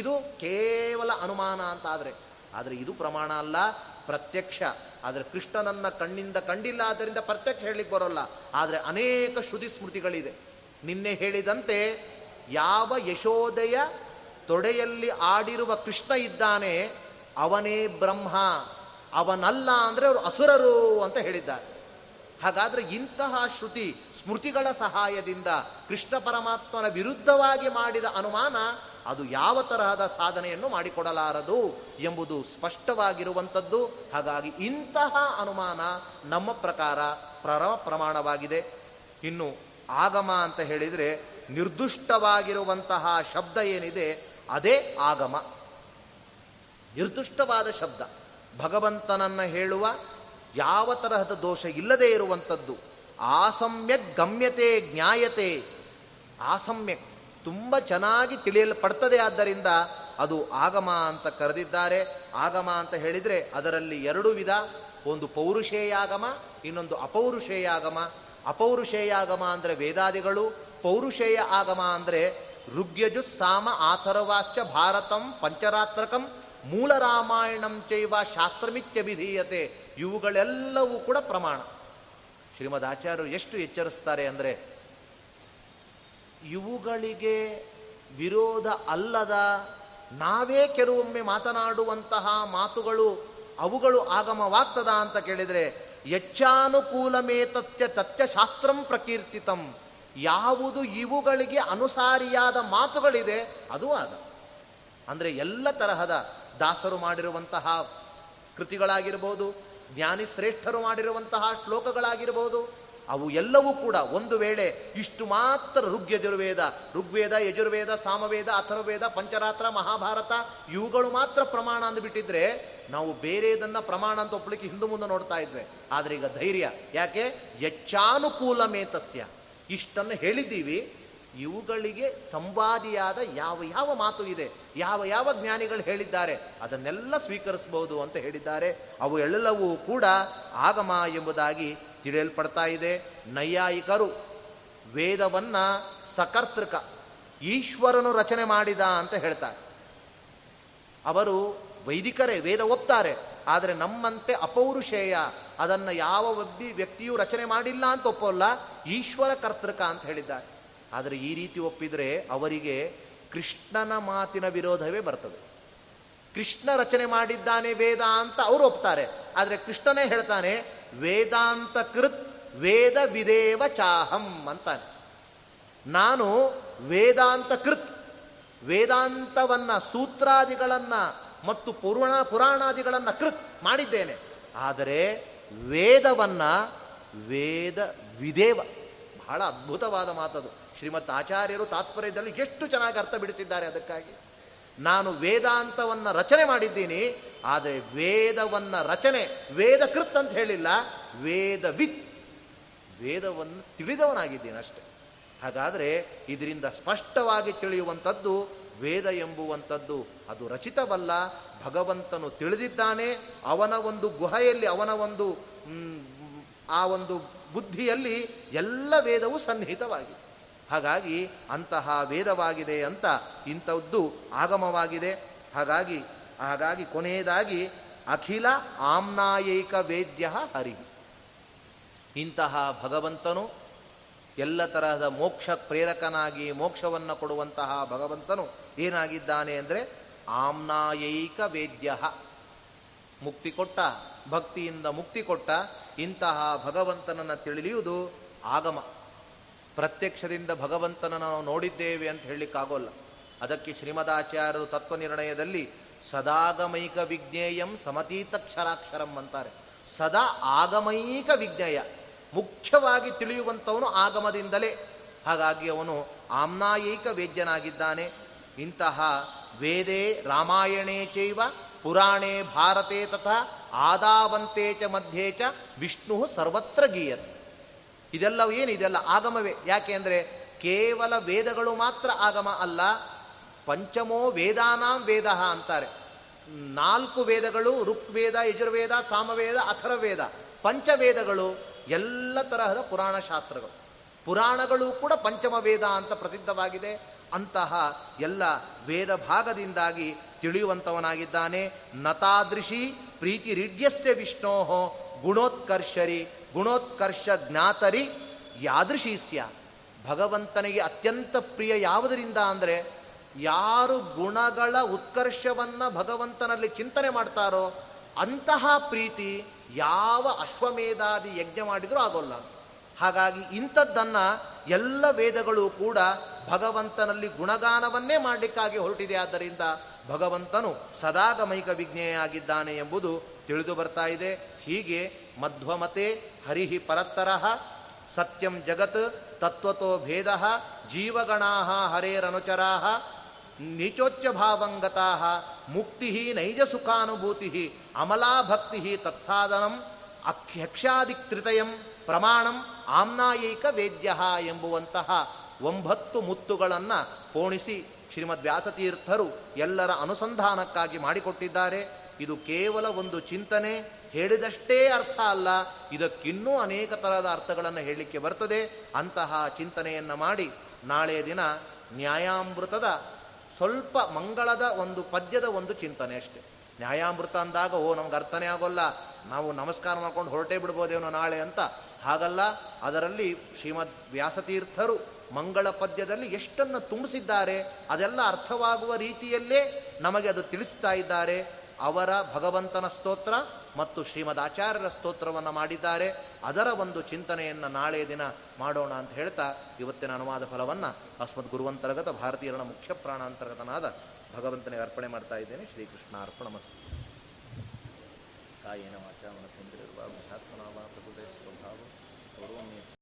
ಇದು ಕೇವಲ ಅನುಮಾನ ಅಂತ. ಆದರೆ ಆದರೆ ಇದು ಪ್ರಮಾಣ ಅಲ್ಲ, ಪ್ರತ್ಯಕ್ಷ. ಆದರೆ ಕೃಷ್ಣನನ್ನು ಕಣ್ಣಿಂದ ಕಂಡಿಲ್ಲ, ಆದ್ದರಿಂದ ಪ್ರತ್ಯಕ್ಷ ಹೇಳಲಿಕ್ಕೆ ಬರೋಲ್ಲ. ಆದರೆ ಅನೇಕ ಶ್ರುತಿ ಸ್ಮೃತಿಗಳಿದೆ. ನಿನ್ನೆ ಹೇಳಿದಂತೆ ಯಾವ ಯಶೋದೆಯ ತೊಡೆಯಲ್ಲಿ ಆಡಿರುವ ಕೃಷ್ಣ ಇದ್ದಾನೆ ಅವನೇ ಬ್ರಹ್ಮ, ಅವನಲ್ಲ ಅಂದರೆ ಅವರು ಅಸುರರು ಅಂತ ಹೇಳಿದ್ದಾರೆ. ಹಾಗಾದರೆ ಇಂತಹ ಶ್ರುತಿ ಸ್ಮೃತಿಗಳ ಸಹಾಯದಿಂದ ಕೃಷ್ಣ ಪರಮಾತ್ಮನ ವಿರುದ್ಧವಾಗಿ ಮಾಡಿದ ಅನುಮಾನ ಅದು ಯಾವ ತರಹದ ಸಾಧನೆಯನ್ನು ಮಾಡಿಕೊಡಲಾರದು ಎಂಬುದು ಸ್ಪಷ್ಟವಾಗಿರುವಂಥದ್ದು. ಹಾಗಾಗಿ ಇಂತಹ ಅನುಮಾನ ನಮ್ಮ ಪ್ರಕಾರ ಪ್ರರ ಪ್ರಮಾಣವಾಗಿದೆ. ಇನ್ನು ಆಗಮ ಅಂತ ಹೇಳಿದರೆ ನಿರ್ದುಷ್ಟವಾಗಿರುವಂತಹ ಶಬ್ದ ಏನಿದೆ ಅದೇ ಆಗಮ. ನಿರ್ದುಷ್ಟವಾದ ಶಬ್ದ, ಭಗವಂತನನ್ನು ಹೇಳುವ ಯಾವ ತರಹದ ದೋಷ ಇಲ್ಲದೇ ಇರುವಂಥದ್ದು. ಆಸಮ್ಯಕ್ ಗಮ್ಯತೆ ಜ್ಞಾಯತೆ, ಆಸಮ್ಯಕ್ ತುಂಬ ಚೆನ್ನಾಗಿ ತಿಳಿಯಲ್ಪಡ್ತದೆ, ಆದ್ದರಿಂದ ಅದು ಆಗಮ ಅಂತ ಕರೆದಿದ್ದಾರೆ. ಆಗಮ ಅಂತ ಹೇಳಿದರೆ ಅದರಲ್ಲಿ ಎರಡು ವಿಧ, ಒಂದು ಪೌರುಷೇಯಾಗಮ, ಇನ್ನೊಂದು ಅಪೌರುಷೇಯಾಗಮ. ಅಪೌರುಷೇಯಾಗಮ ಅಂದರೆ ವೇದಾದಿಗಳು, ಪೌರುಷೇಯ ಆಗಮ ಅಂದರೆ ಋಗ್ಯಜುಸ್ಸಾಮ ಆಥರ್ವಾಶ್ಚ ಭಾರತಂ ಪಂಚರಾತ್ರಕಂ ಮೂಲ ರಾಮಾಯಣಂ ಚೈವ ಶಾಸ್ತ್ರಮಿತ್ಯಭಿಧೀಯತೆ. ಇವುಗಳೆಲ್ಲವೂ ಕೂಡ ಪ್ರಮಾಣ. ಶ್ರೀಮದ್ ಆಚಾರ್ಯರು ಎಷ್ಟು ಎಚ್ಚರಿಸ್ತಾರೆ ಅಂದರೆ, ಇವುಗಳಿಗೆ ವಿರೋಧ ಅಲ್ಲದ ನಾವೇ ಕೆಲವೊಮ್ಮೆ ಮಾತನಾಡುವಂತಹ ಮಾತುಗಳು ಅವುಗಳು ಆಗಮವಾಗ್ತದ ಅಂತ ಕೇಳಿದರೆ, ಯಚ್ಚಾನುಕೂಲಮೇತತ್ಯ ತತ್ಯ ಶಾಸ್ತ್ರಂ ಪ್ರಕೀರ್ತಿತಂ, ಯಾವುದು ಇವುಗಳಿಗೆ ಅನುಸಾರಿಯಾದ ಮಾತುಗಳಿದೆ ಅದು ಆಗ. ಅಂದರೆ ಎಲ್ಲ ತರಹದ ದಾಸರು ಮಾಡಿರುವಂತಹ ಕೃತಿಗಳಾಗಿರ್ಬೋದು, ಜ್ಞಾನಿಶ್ರೇಷ್ಠರು ಮಾಡಿರುವಂತಹ ಶ್ಲೋಕಗಳಾಗಿರ್ಬೋದು, ಅವು ಎಲ್ಲವೂ ಕೂಡ ಒಂದು ವೇಳೆ ಇಷ್ಟು ಮಾತ್ರ ಋಗ್ಯಜುರ್ವೇದ, ಋಗ್ವೇದ, ಯಜುರ್ವೇದ, ಸಾಮವೇದ, ಅಥರ್ವೇದ, ಪಂಚರಾತ್ರ, ಮಹಾಭಾರತ ಇವುಗಳು ಮಾತ್ರ ಪ್ರಮಾಣ ಅಂದುಬಿಟ್ಟಿದ್ರೆ ನಾವು ಬೇರೆದನ್ನು ಪ್ರಮಾಣ ಅಂತ ಒಪ್ಪಲಿಕ್ಕೆ ಹಿಂದೆ ಮುಂದೆ ನೋಡ್ತಾ ಇದ್ವಿ. ಆದರೆ ಈಗ ಧೈರ್ಯ, ಯಾಕೆ? ಯಚ್ಚಾನುಕೂಲಮೇತಸ್ಯ, ಇಷ್ಟನ್ನು ಹೇಳಿದ್ದೀವಿ, ಇವುಗಳಿಗೆ ಸಂವಾದಿಯಾದ ಯಾವ ಯಾವ ಮಾತು ಇದೆ, ಯಾವ ಯಾವ ಜ್ಞಾನಿಗಳು ಹೇಳಿದ್ದಾರೆ ಅದನ್ನೆಲ್ಲ ಸ್ವೀಕರಿಸಬಹುದು ಅಂತ ಹೇಳಿದ್ದಾರೆ. ಅವು ಎಲ್ಲವೂ ಕೂಡ ಆಗಮ ಎಂಬುದಾಗಿ ತಿಳಿಯಲ್ಪಡ್ತಾ ಇದೆ. ನೈಯಾಯಿಕರು ವೇದವನ್ನು ಸಕರ್ತೃಕ, ಈಶ್ವರನು ರಚನೆ ಮಾಡಿದ ಅಂತ ಹೇಳ್ತಾರೆ. ಅವರು ವೈದಿಕರೇ, ವೇದ ಒಪ್ತಾರೆ, ಆದರೆ ನಮ್ಮಂತೆ ಅಪೌರುಷೇಯ, ಅದನ್ನು ಯಾವ ವ್ಯಕ್ತಿ ವ್ಯಕ್ತಿಯೂ ರಚನೆ ಮಾಡಿಲ್ಲ ಅಂತ ಒಪ್ಪಲ್ಲ, ಈಶ್ವರ ಕರ್ತೃಕ ಅಂತ ಹೇಳಿದ್ದಾರೆ. ಆದರೆ ಈ ರೀತಿ ಒಪ್ಪಿದರೆ ಅವರಿಗೆ ಕೃಷ್ಣನ ಮಾತಿನ ವಿರೋಧವೇ ಬರ್ತದೆ. ಕೃಷ್ಣ ರಚನೆ ಮಾಡಿದ್ದಾನೆ ವೇದ ಅಂತ ಅವರು ಒಪ್ತಾರೆ, ಆದರೆ ಕೃಷ್ಣನೇ ಹೇಳ್ತಾನೆ ವೇದಾಂತ ಕೃತ್ ವೇದ ವಿದೇವ ಚಾಹಂ ಅಂತಾನೆ. ನಾನು ವೇದಾಂತ ಕೃತ್, ವೇದಾಂತವನ್ನು, ಸೂತ್ರಾದಿಗಳನ್ನು ಮತ್ತು ಪುರಾಣ ಪುರಾಣಾದಿಗಳನ್ನು ಕೃತ್ ಮಾಡಿದ್ದೇನೆ, ಆದರೆ ವೇದವನ್ನು ವೇದ ವಿದೇವ. ಬಹಳ ಅದ್ಭುತವಾದ ಮಾತದು. ಶ್ರೀಮದ್ ಆಚಾರ್ಯರು ತಾತ್ಪರ್ಯದಲ್ಲಿ ಎಷ್ಟು ಚೆನ್ನಾಗಿ ಅರ್ಥ ಬಿಡಿಸಿದ್ದಾರೆ. ಅದಕ್ಕಾಗಿ ನಾನು ವೇದಾಂತವನ್ನು ರಚನೆ ಮಾಡಿದ್ದೀನಿ, ಆದರೆ ವೇದವನ್ನು ರಚನೆ ವೇದ ಕೃತ್ ಅಂತ ಹೇಳಿಲ್ಲ, ವೇದವಿತ್, ವೇದವನ್ನು ತಿಳಿದವನಾಗಿದ್ದೀನಿ ಅಷ್ಟೆ. ಹಾಗಾದರೆ ಇದರಿಂದ ಸ್ಪಷ್ಟವಾಗಿ ತಿಳಿಯುವಂಥದ್ದು ವೇದ ಎಂಬುವಂಥದ್ದು ಅದು ರಚಿತವಲ್ಲ, ಭಗವಂತನು ತಿಳಿದಿದ್ದಾನೆ. ಅವನ ಒಂದು ಗುಹೆಯಲ್ಲಿ, ಅವನ ಒಂದು ಆ ಒಂದು ಬುದ್ಧಿಯಲ್ಲಿ ಎಲ್ಲ ವೇದವೂ ಸನ್ನಿಹಿತವಾಗಿದೆ. ಹಾಗಾಗಿ ಅಂತಹ ವೇದವಾಗಿದೆ ಅಂತ ಇಂಥದ್ದು ಆಗಮವಾಗಿದೆ. ಹಾಗಾಗಿ ಹಾಗಾಗಿ ಕೊನೆಯದಾಗಿ ಅಖಿಲ ಆಮ್ನಾಯೈಕ ವೇದ್ಯ ಹರಿ, ಇಂತಹ ಭಗವಂತನು ಎಲ್ಲ ತರಹದ ಮೋಕ್ಷ ಪ್ರೇರಕನಾಗಿ ಮೋಕ್ಷವನ್ನು ಕೊಡುವಂತಹ ಭಗವಂತನು ಏನಾಗಿದ್ದಾನೆ ಅಂದರೆ ಆಮ್ನಾಯೈಕ ವೇದ್ಯ, ಮುಕ್ತಿ ಕೊಟ್ಟ, ಭಕ್ತಿಯಿಂದ ಮುಕ್ತಿ ಕೊಟ್ಟ ಇಂತಹ ಭಗವಂತನನ್ನು ತಿಳಿಯುವುದು ಆಗಮ. ಪ್ರತ್ಯಕ್ಷದಿಂದ ಭಗವಂತನನ್ನು ನಾವು ನೋಡಿದ್ದೇವೆ ಅಂತ ಹೇಳಲಿಕ್ಕಾಗೋಲ್ಲ. ಅದಕ್ಕೆ ಶ್ರೀಮದಾಚಾರ್ಯರು ತತ್ವನಿರ್ಣಯದಲ್ಲಿ ಸದಾಗಮೈಕ ವಿಜ್ಞೇಯಂ ಸಮತೀತಕ್ಷರಾಕ್ಷರಂ ಅಂತಾರೆ. ಸದಾ ಆಗಮೈಕ ವಿಜ್ಞೇಯ, ಮುಖ್ಯವಾಗಿ ತಿಳಿಯುವಂಥವನು ಆಗಮದಿಂದಲೇ. ಹಾಗಾಗಿ ಅವನು ಆಮ್ನಾಯೈಕ ವೇದ್ಯನಾಗಿದ್ದಾನೆ. ಇಂತಹ ವೇದೇ ರಾಮಾಯಣೇ ಚೈವ ಪುರಾಣೇ ಭಾರತೇ ತಥಾ ಆದಾವಂತೆ ಚ ಮಧ್ಯೆ ಚ ವಿಷ್ಣು ಸರ್ವತ್ರ ಗೀಯತೆ. ಇದೆಲ್ಲವೂ ಏನು, ಇದೆಲ್ಲ ಆಗಮವೇ. ಯಾಕೆ ಅಂದರೆ ಕೇವಲ ವೇದಗಳು ಮಾತ್ರ ಆಗಮ ಅಲ್ಲ, ಪಂಚಮೋ ವೇದಾನಾಂ ವೇದ ಅಂತಾರೆ. ನಾಲ್ಕು ವೇದಗಳು ಋಗ್ವೇದ, ಯಜುರ್ವೇದ, ಸಾಮವೇದ, ಅಥರ್ವವೇದ, ಪಂಚವೇದಗಳು ಎಲ್ಲ ತರಹದ ಪುರಾಣ ಶಾಸ್ತ್ರಗಳು. ಪುರಾಣಗಳು ಕೂಡ ಪಂಚಮ ವೇದ ಅಂತ ಪ್ರಸಿದ್ಧವಾಗಿದೆ. ಅಂತಹ ಎಲ್ಲ ವೇದ ಭಾಗದಿಂದಾಗಿ ತಿಳಿಯುವಂಥವನಾಗಿದ್ದಾನೆ. ನತಾದೃಶಿ ಪ್ರೀತಿ ರಿಢ್ಯಸ್ಯ ವಿಷ್ಣೋ ಗುಣೋತ್ಕರ್ಷರಿ ಗುಣೋತ್ಕರ್ಷ ಜ್ಞಾತರಿ ಯಾದೃಶೀ ಸ್ಯಾತ್. ಭಗವಂತನಿಗೆ ಅತ್ಯಂತ ಪ್ರಿಯ ಯಾವುದರಿಂದ ಅಂದರೆ, ಯಾರು ಗುಣಗಳ ಉತ್ಕರ್ಷವನ್ನು ಭಗವಂತನಲ್ಲಿ ಚಿಂತನೆ ಮಾಡ್ತಾರೋ ಅಂತಹ ಪ್ರೀತಿ ಯಾವ ಅಶ್ವಮೇಧಾದಿ ಯಜ್ಞ ಮಾಡಿದರೂ ಆಗೋಲ್ಲ. ಹಾಗಾಗಿ ಇಂಥದ್ದನ್ನು ಎಲ್ಲ ವೇದಗಳು ಕೂಡ ಭಗವಂತನಲ್ಲಿ ಗುಣಗಾನವನ್ನೇ ಮಾಡಲಿಕ್ಕಾಗಿ ಹೊರಟಿದೆ. ಆದ್ದರಿಂದ ಭಗವಂತನು ಸದಾಗಮೈಕ ವಿಜ್ಞೆಯಾಗಿದ್ದಾನೆ ಎಂಬುದು ತಿಳಿದು ಬರ್ತಾ ಇದೆ. ಹೀಗೆ ಮಧ್ವಮತೆ ಹರಿಹಿ ಪರತ್ತರಃ ಸತ್ಯಂ ಜಗತ್ ತತ್ವತೋ ಭೇದ ಜೀವಗಣಾ ಹರೇರನುಚರಾ ನೀಚೋಚ್ಚ ಭಾವಂಗತಾ ಮುಕ್ತಿ ನೈಜ ಸುಖಾನುಭೂತಿ ಅಮಲಾ ಭಕ್ತಿ ತತ್ಸಾಧನಂ ಅಖ್ಯಕ್ಷಾದಿತ್ರಿತಯಂ ಪ್ರಮಾಣಂ ಆಮ್ನಾಯೈಕ ವೇದ್ಯ ಎಂಬುವಂತಹ ಒಂಬತ್ತು ಮುತ್ತುಗಳನ್ನು ಪೋಣಿಸಿ ಶ್ರೀಮದ್ ವ್ಯಾಸತೀರ್ಥರು ಎಲ್ಲರ ಅನುಸಂಧಾನಕ್ಕಾಗಿ ಮಾಡಿಕೊಟ್ಟಿದ್ದಾರೆ. ಇದು ಕೇವಲ ಒಂದು ಚಿಂತನೆ, ಹೇಳಿದಷ್ಟೇ ಅರ್ಥ ಅಲ್ಲ, ಇದಕ್ಕಿನ್ನೂ ಅನೇಕ ಥರದ ಅರ್ಥಗಳನ್ನು ಹೇಳಲಿಕ್ಕೆ ಬರ್ತದೆ. ಅಂತಹ ಚಿಂತನೆಯನ್ನು ಮಾಡಿ ನಾಳೆಯ ದಿನ ನ್ಯಾಯಾಮೃತದ ಸ್ವಲ್ಪ ಮಂಗಳದ ಒಂದು ಪದ್ಯದ ಒಂದು ಚಿಂತನೆ ಅಷ್ಟೆ. ನ್ಯಾಯಾಮೃತ ಅಂದಾಗ ಓ ನಮ್ಗೆ ಅರ್ಥನೇ ಆಗೋಲ್ಲ, ನಾವು ನಮಸ್ಕಾರ ಮಾಡ್ಕೊಂಡು ಹೊರಟೇ ಬಿಡ್ಬೋದೇನೋ ನಾಳೆ ಅಂತ ಹಾಗಲ್ಲ. ಅದರಲ್ಲಿ ಶ್ರೀಮದ್ ವ್ಯಾಸತೀರ್ಥರು ಮಂಗಳ ಪದ್ಯದಲ್ಲಿ ಎಷ್ಟನ್ನು ತುಂಬಿಸಿದ್ದಾರೆ ಅದೆಲ್ಲ ಅರ್ಥವಾಗುವ ರೀತಿಯಲ್ಲೇ ನಮಗೆ ಅದು ತಿಳಿಸ್ತಾ ಇದ್ದಾರೆ. ಅವರ ಭಗವಂತನ ಸ್ತೋತ್ರ ಮತ್ತು ಶ್ರೀಮದ್ ಆಚಾರ್ಯರ ಸ್ತೋತ್ರವನ್ನು ಮಾಡಿದ್ದಾರೆ. ಅದರ ಒಂದು ಚಿಂತನೆಯನ್ನು ನಾಳೆಯ ದಿನ ಮಾಡೋಣ ಅಂತ ಹೇಳ್ತಾ ಇವತ್ತಿನ ಅನುವಾದ ಫಲವನ್ನು ಅಸ್ಮದ್ ಗುರುವಂತರ್ಗತ ಭಾರತೀಯರ ಮುಖ್ಯ ಪ್ರಾಣಾಂತರ್ಗತನಾದ ಭಗವಂತನಿಗೆ ಅರ್ಪಣೆ ಮಾಡ್ತಾ ಇದ್ದೇನೆ. ಶ್ರೀಕೃಷ್ಣ ಅರ್ಪಣ ಮಸ್ತು. ಕಾಯೇನ ವಾಚಾ ಮನಸೇಂದ್ರಿಯರ್ವಾ ಆತ್ಮನಾಮ ಪ್ರಭುದೇ ಸ್ವಭಾವ ಸರ್ವಂ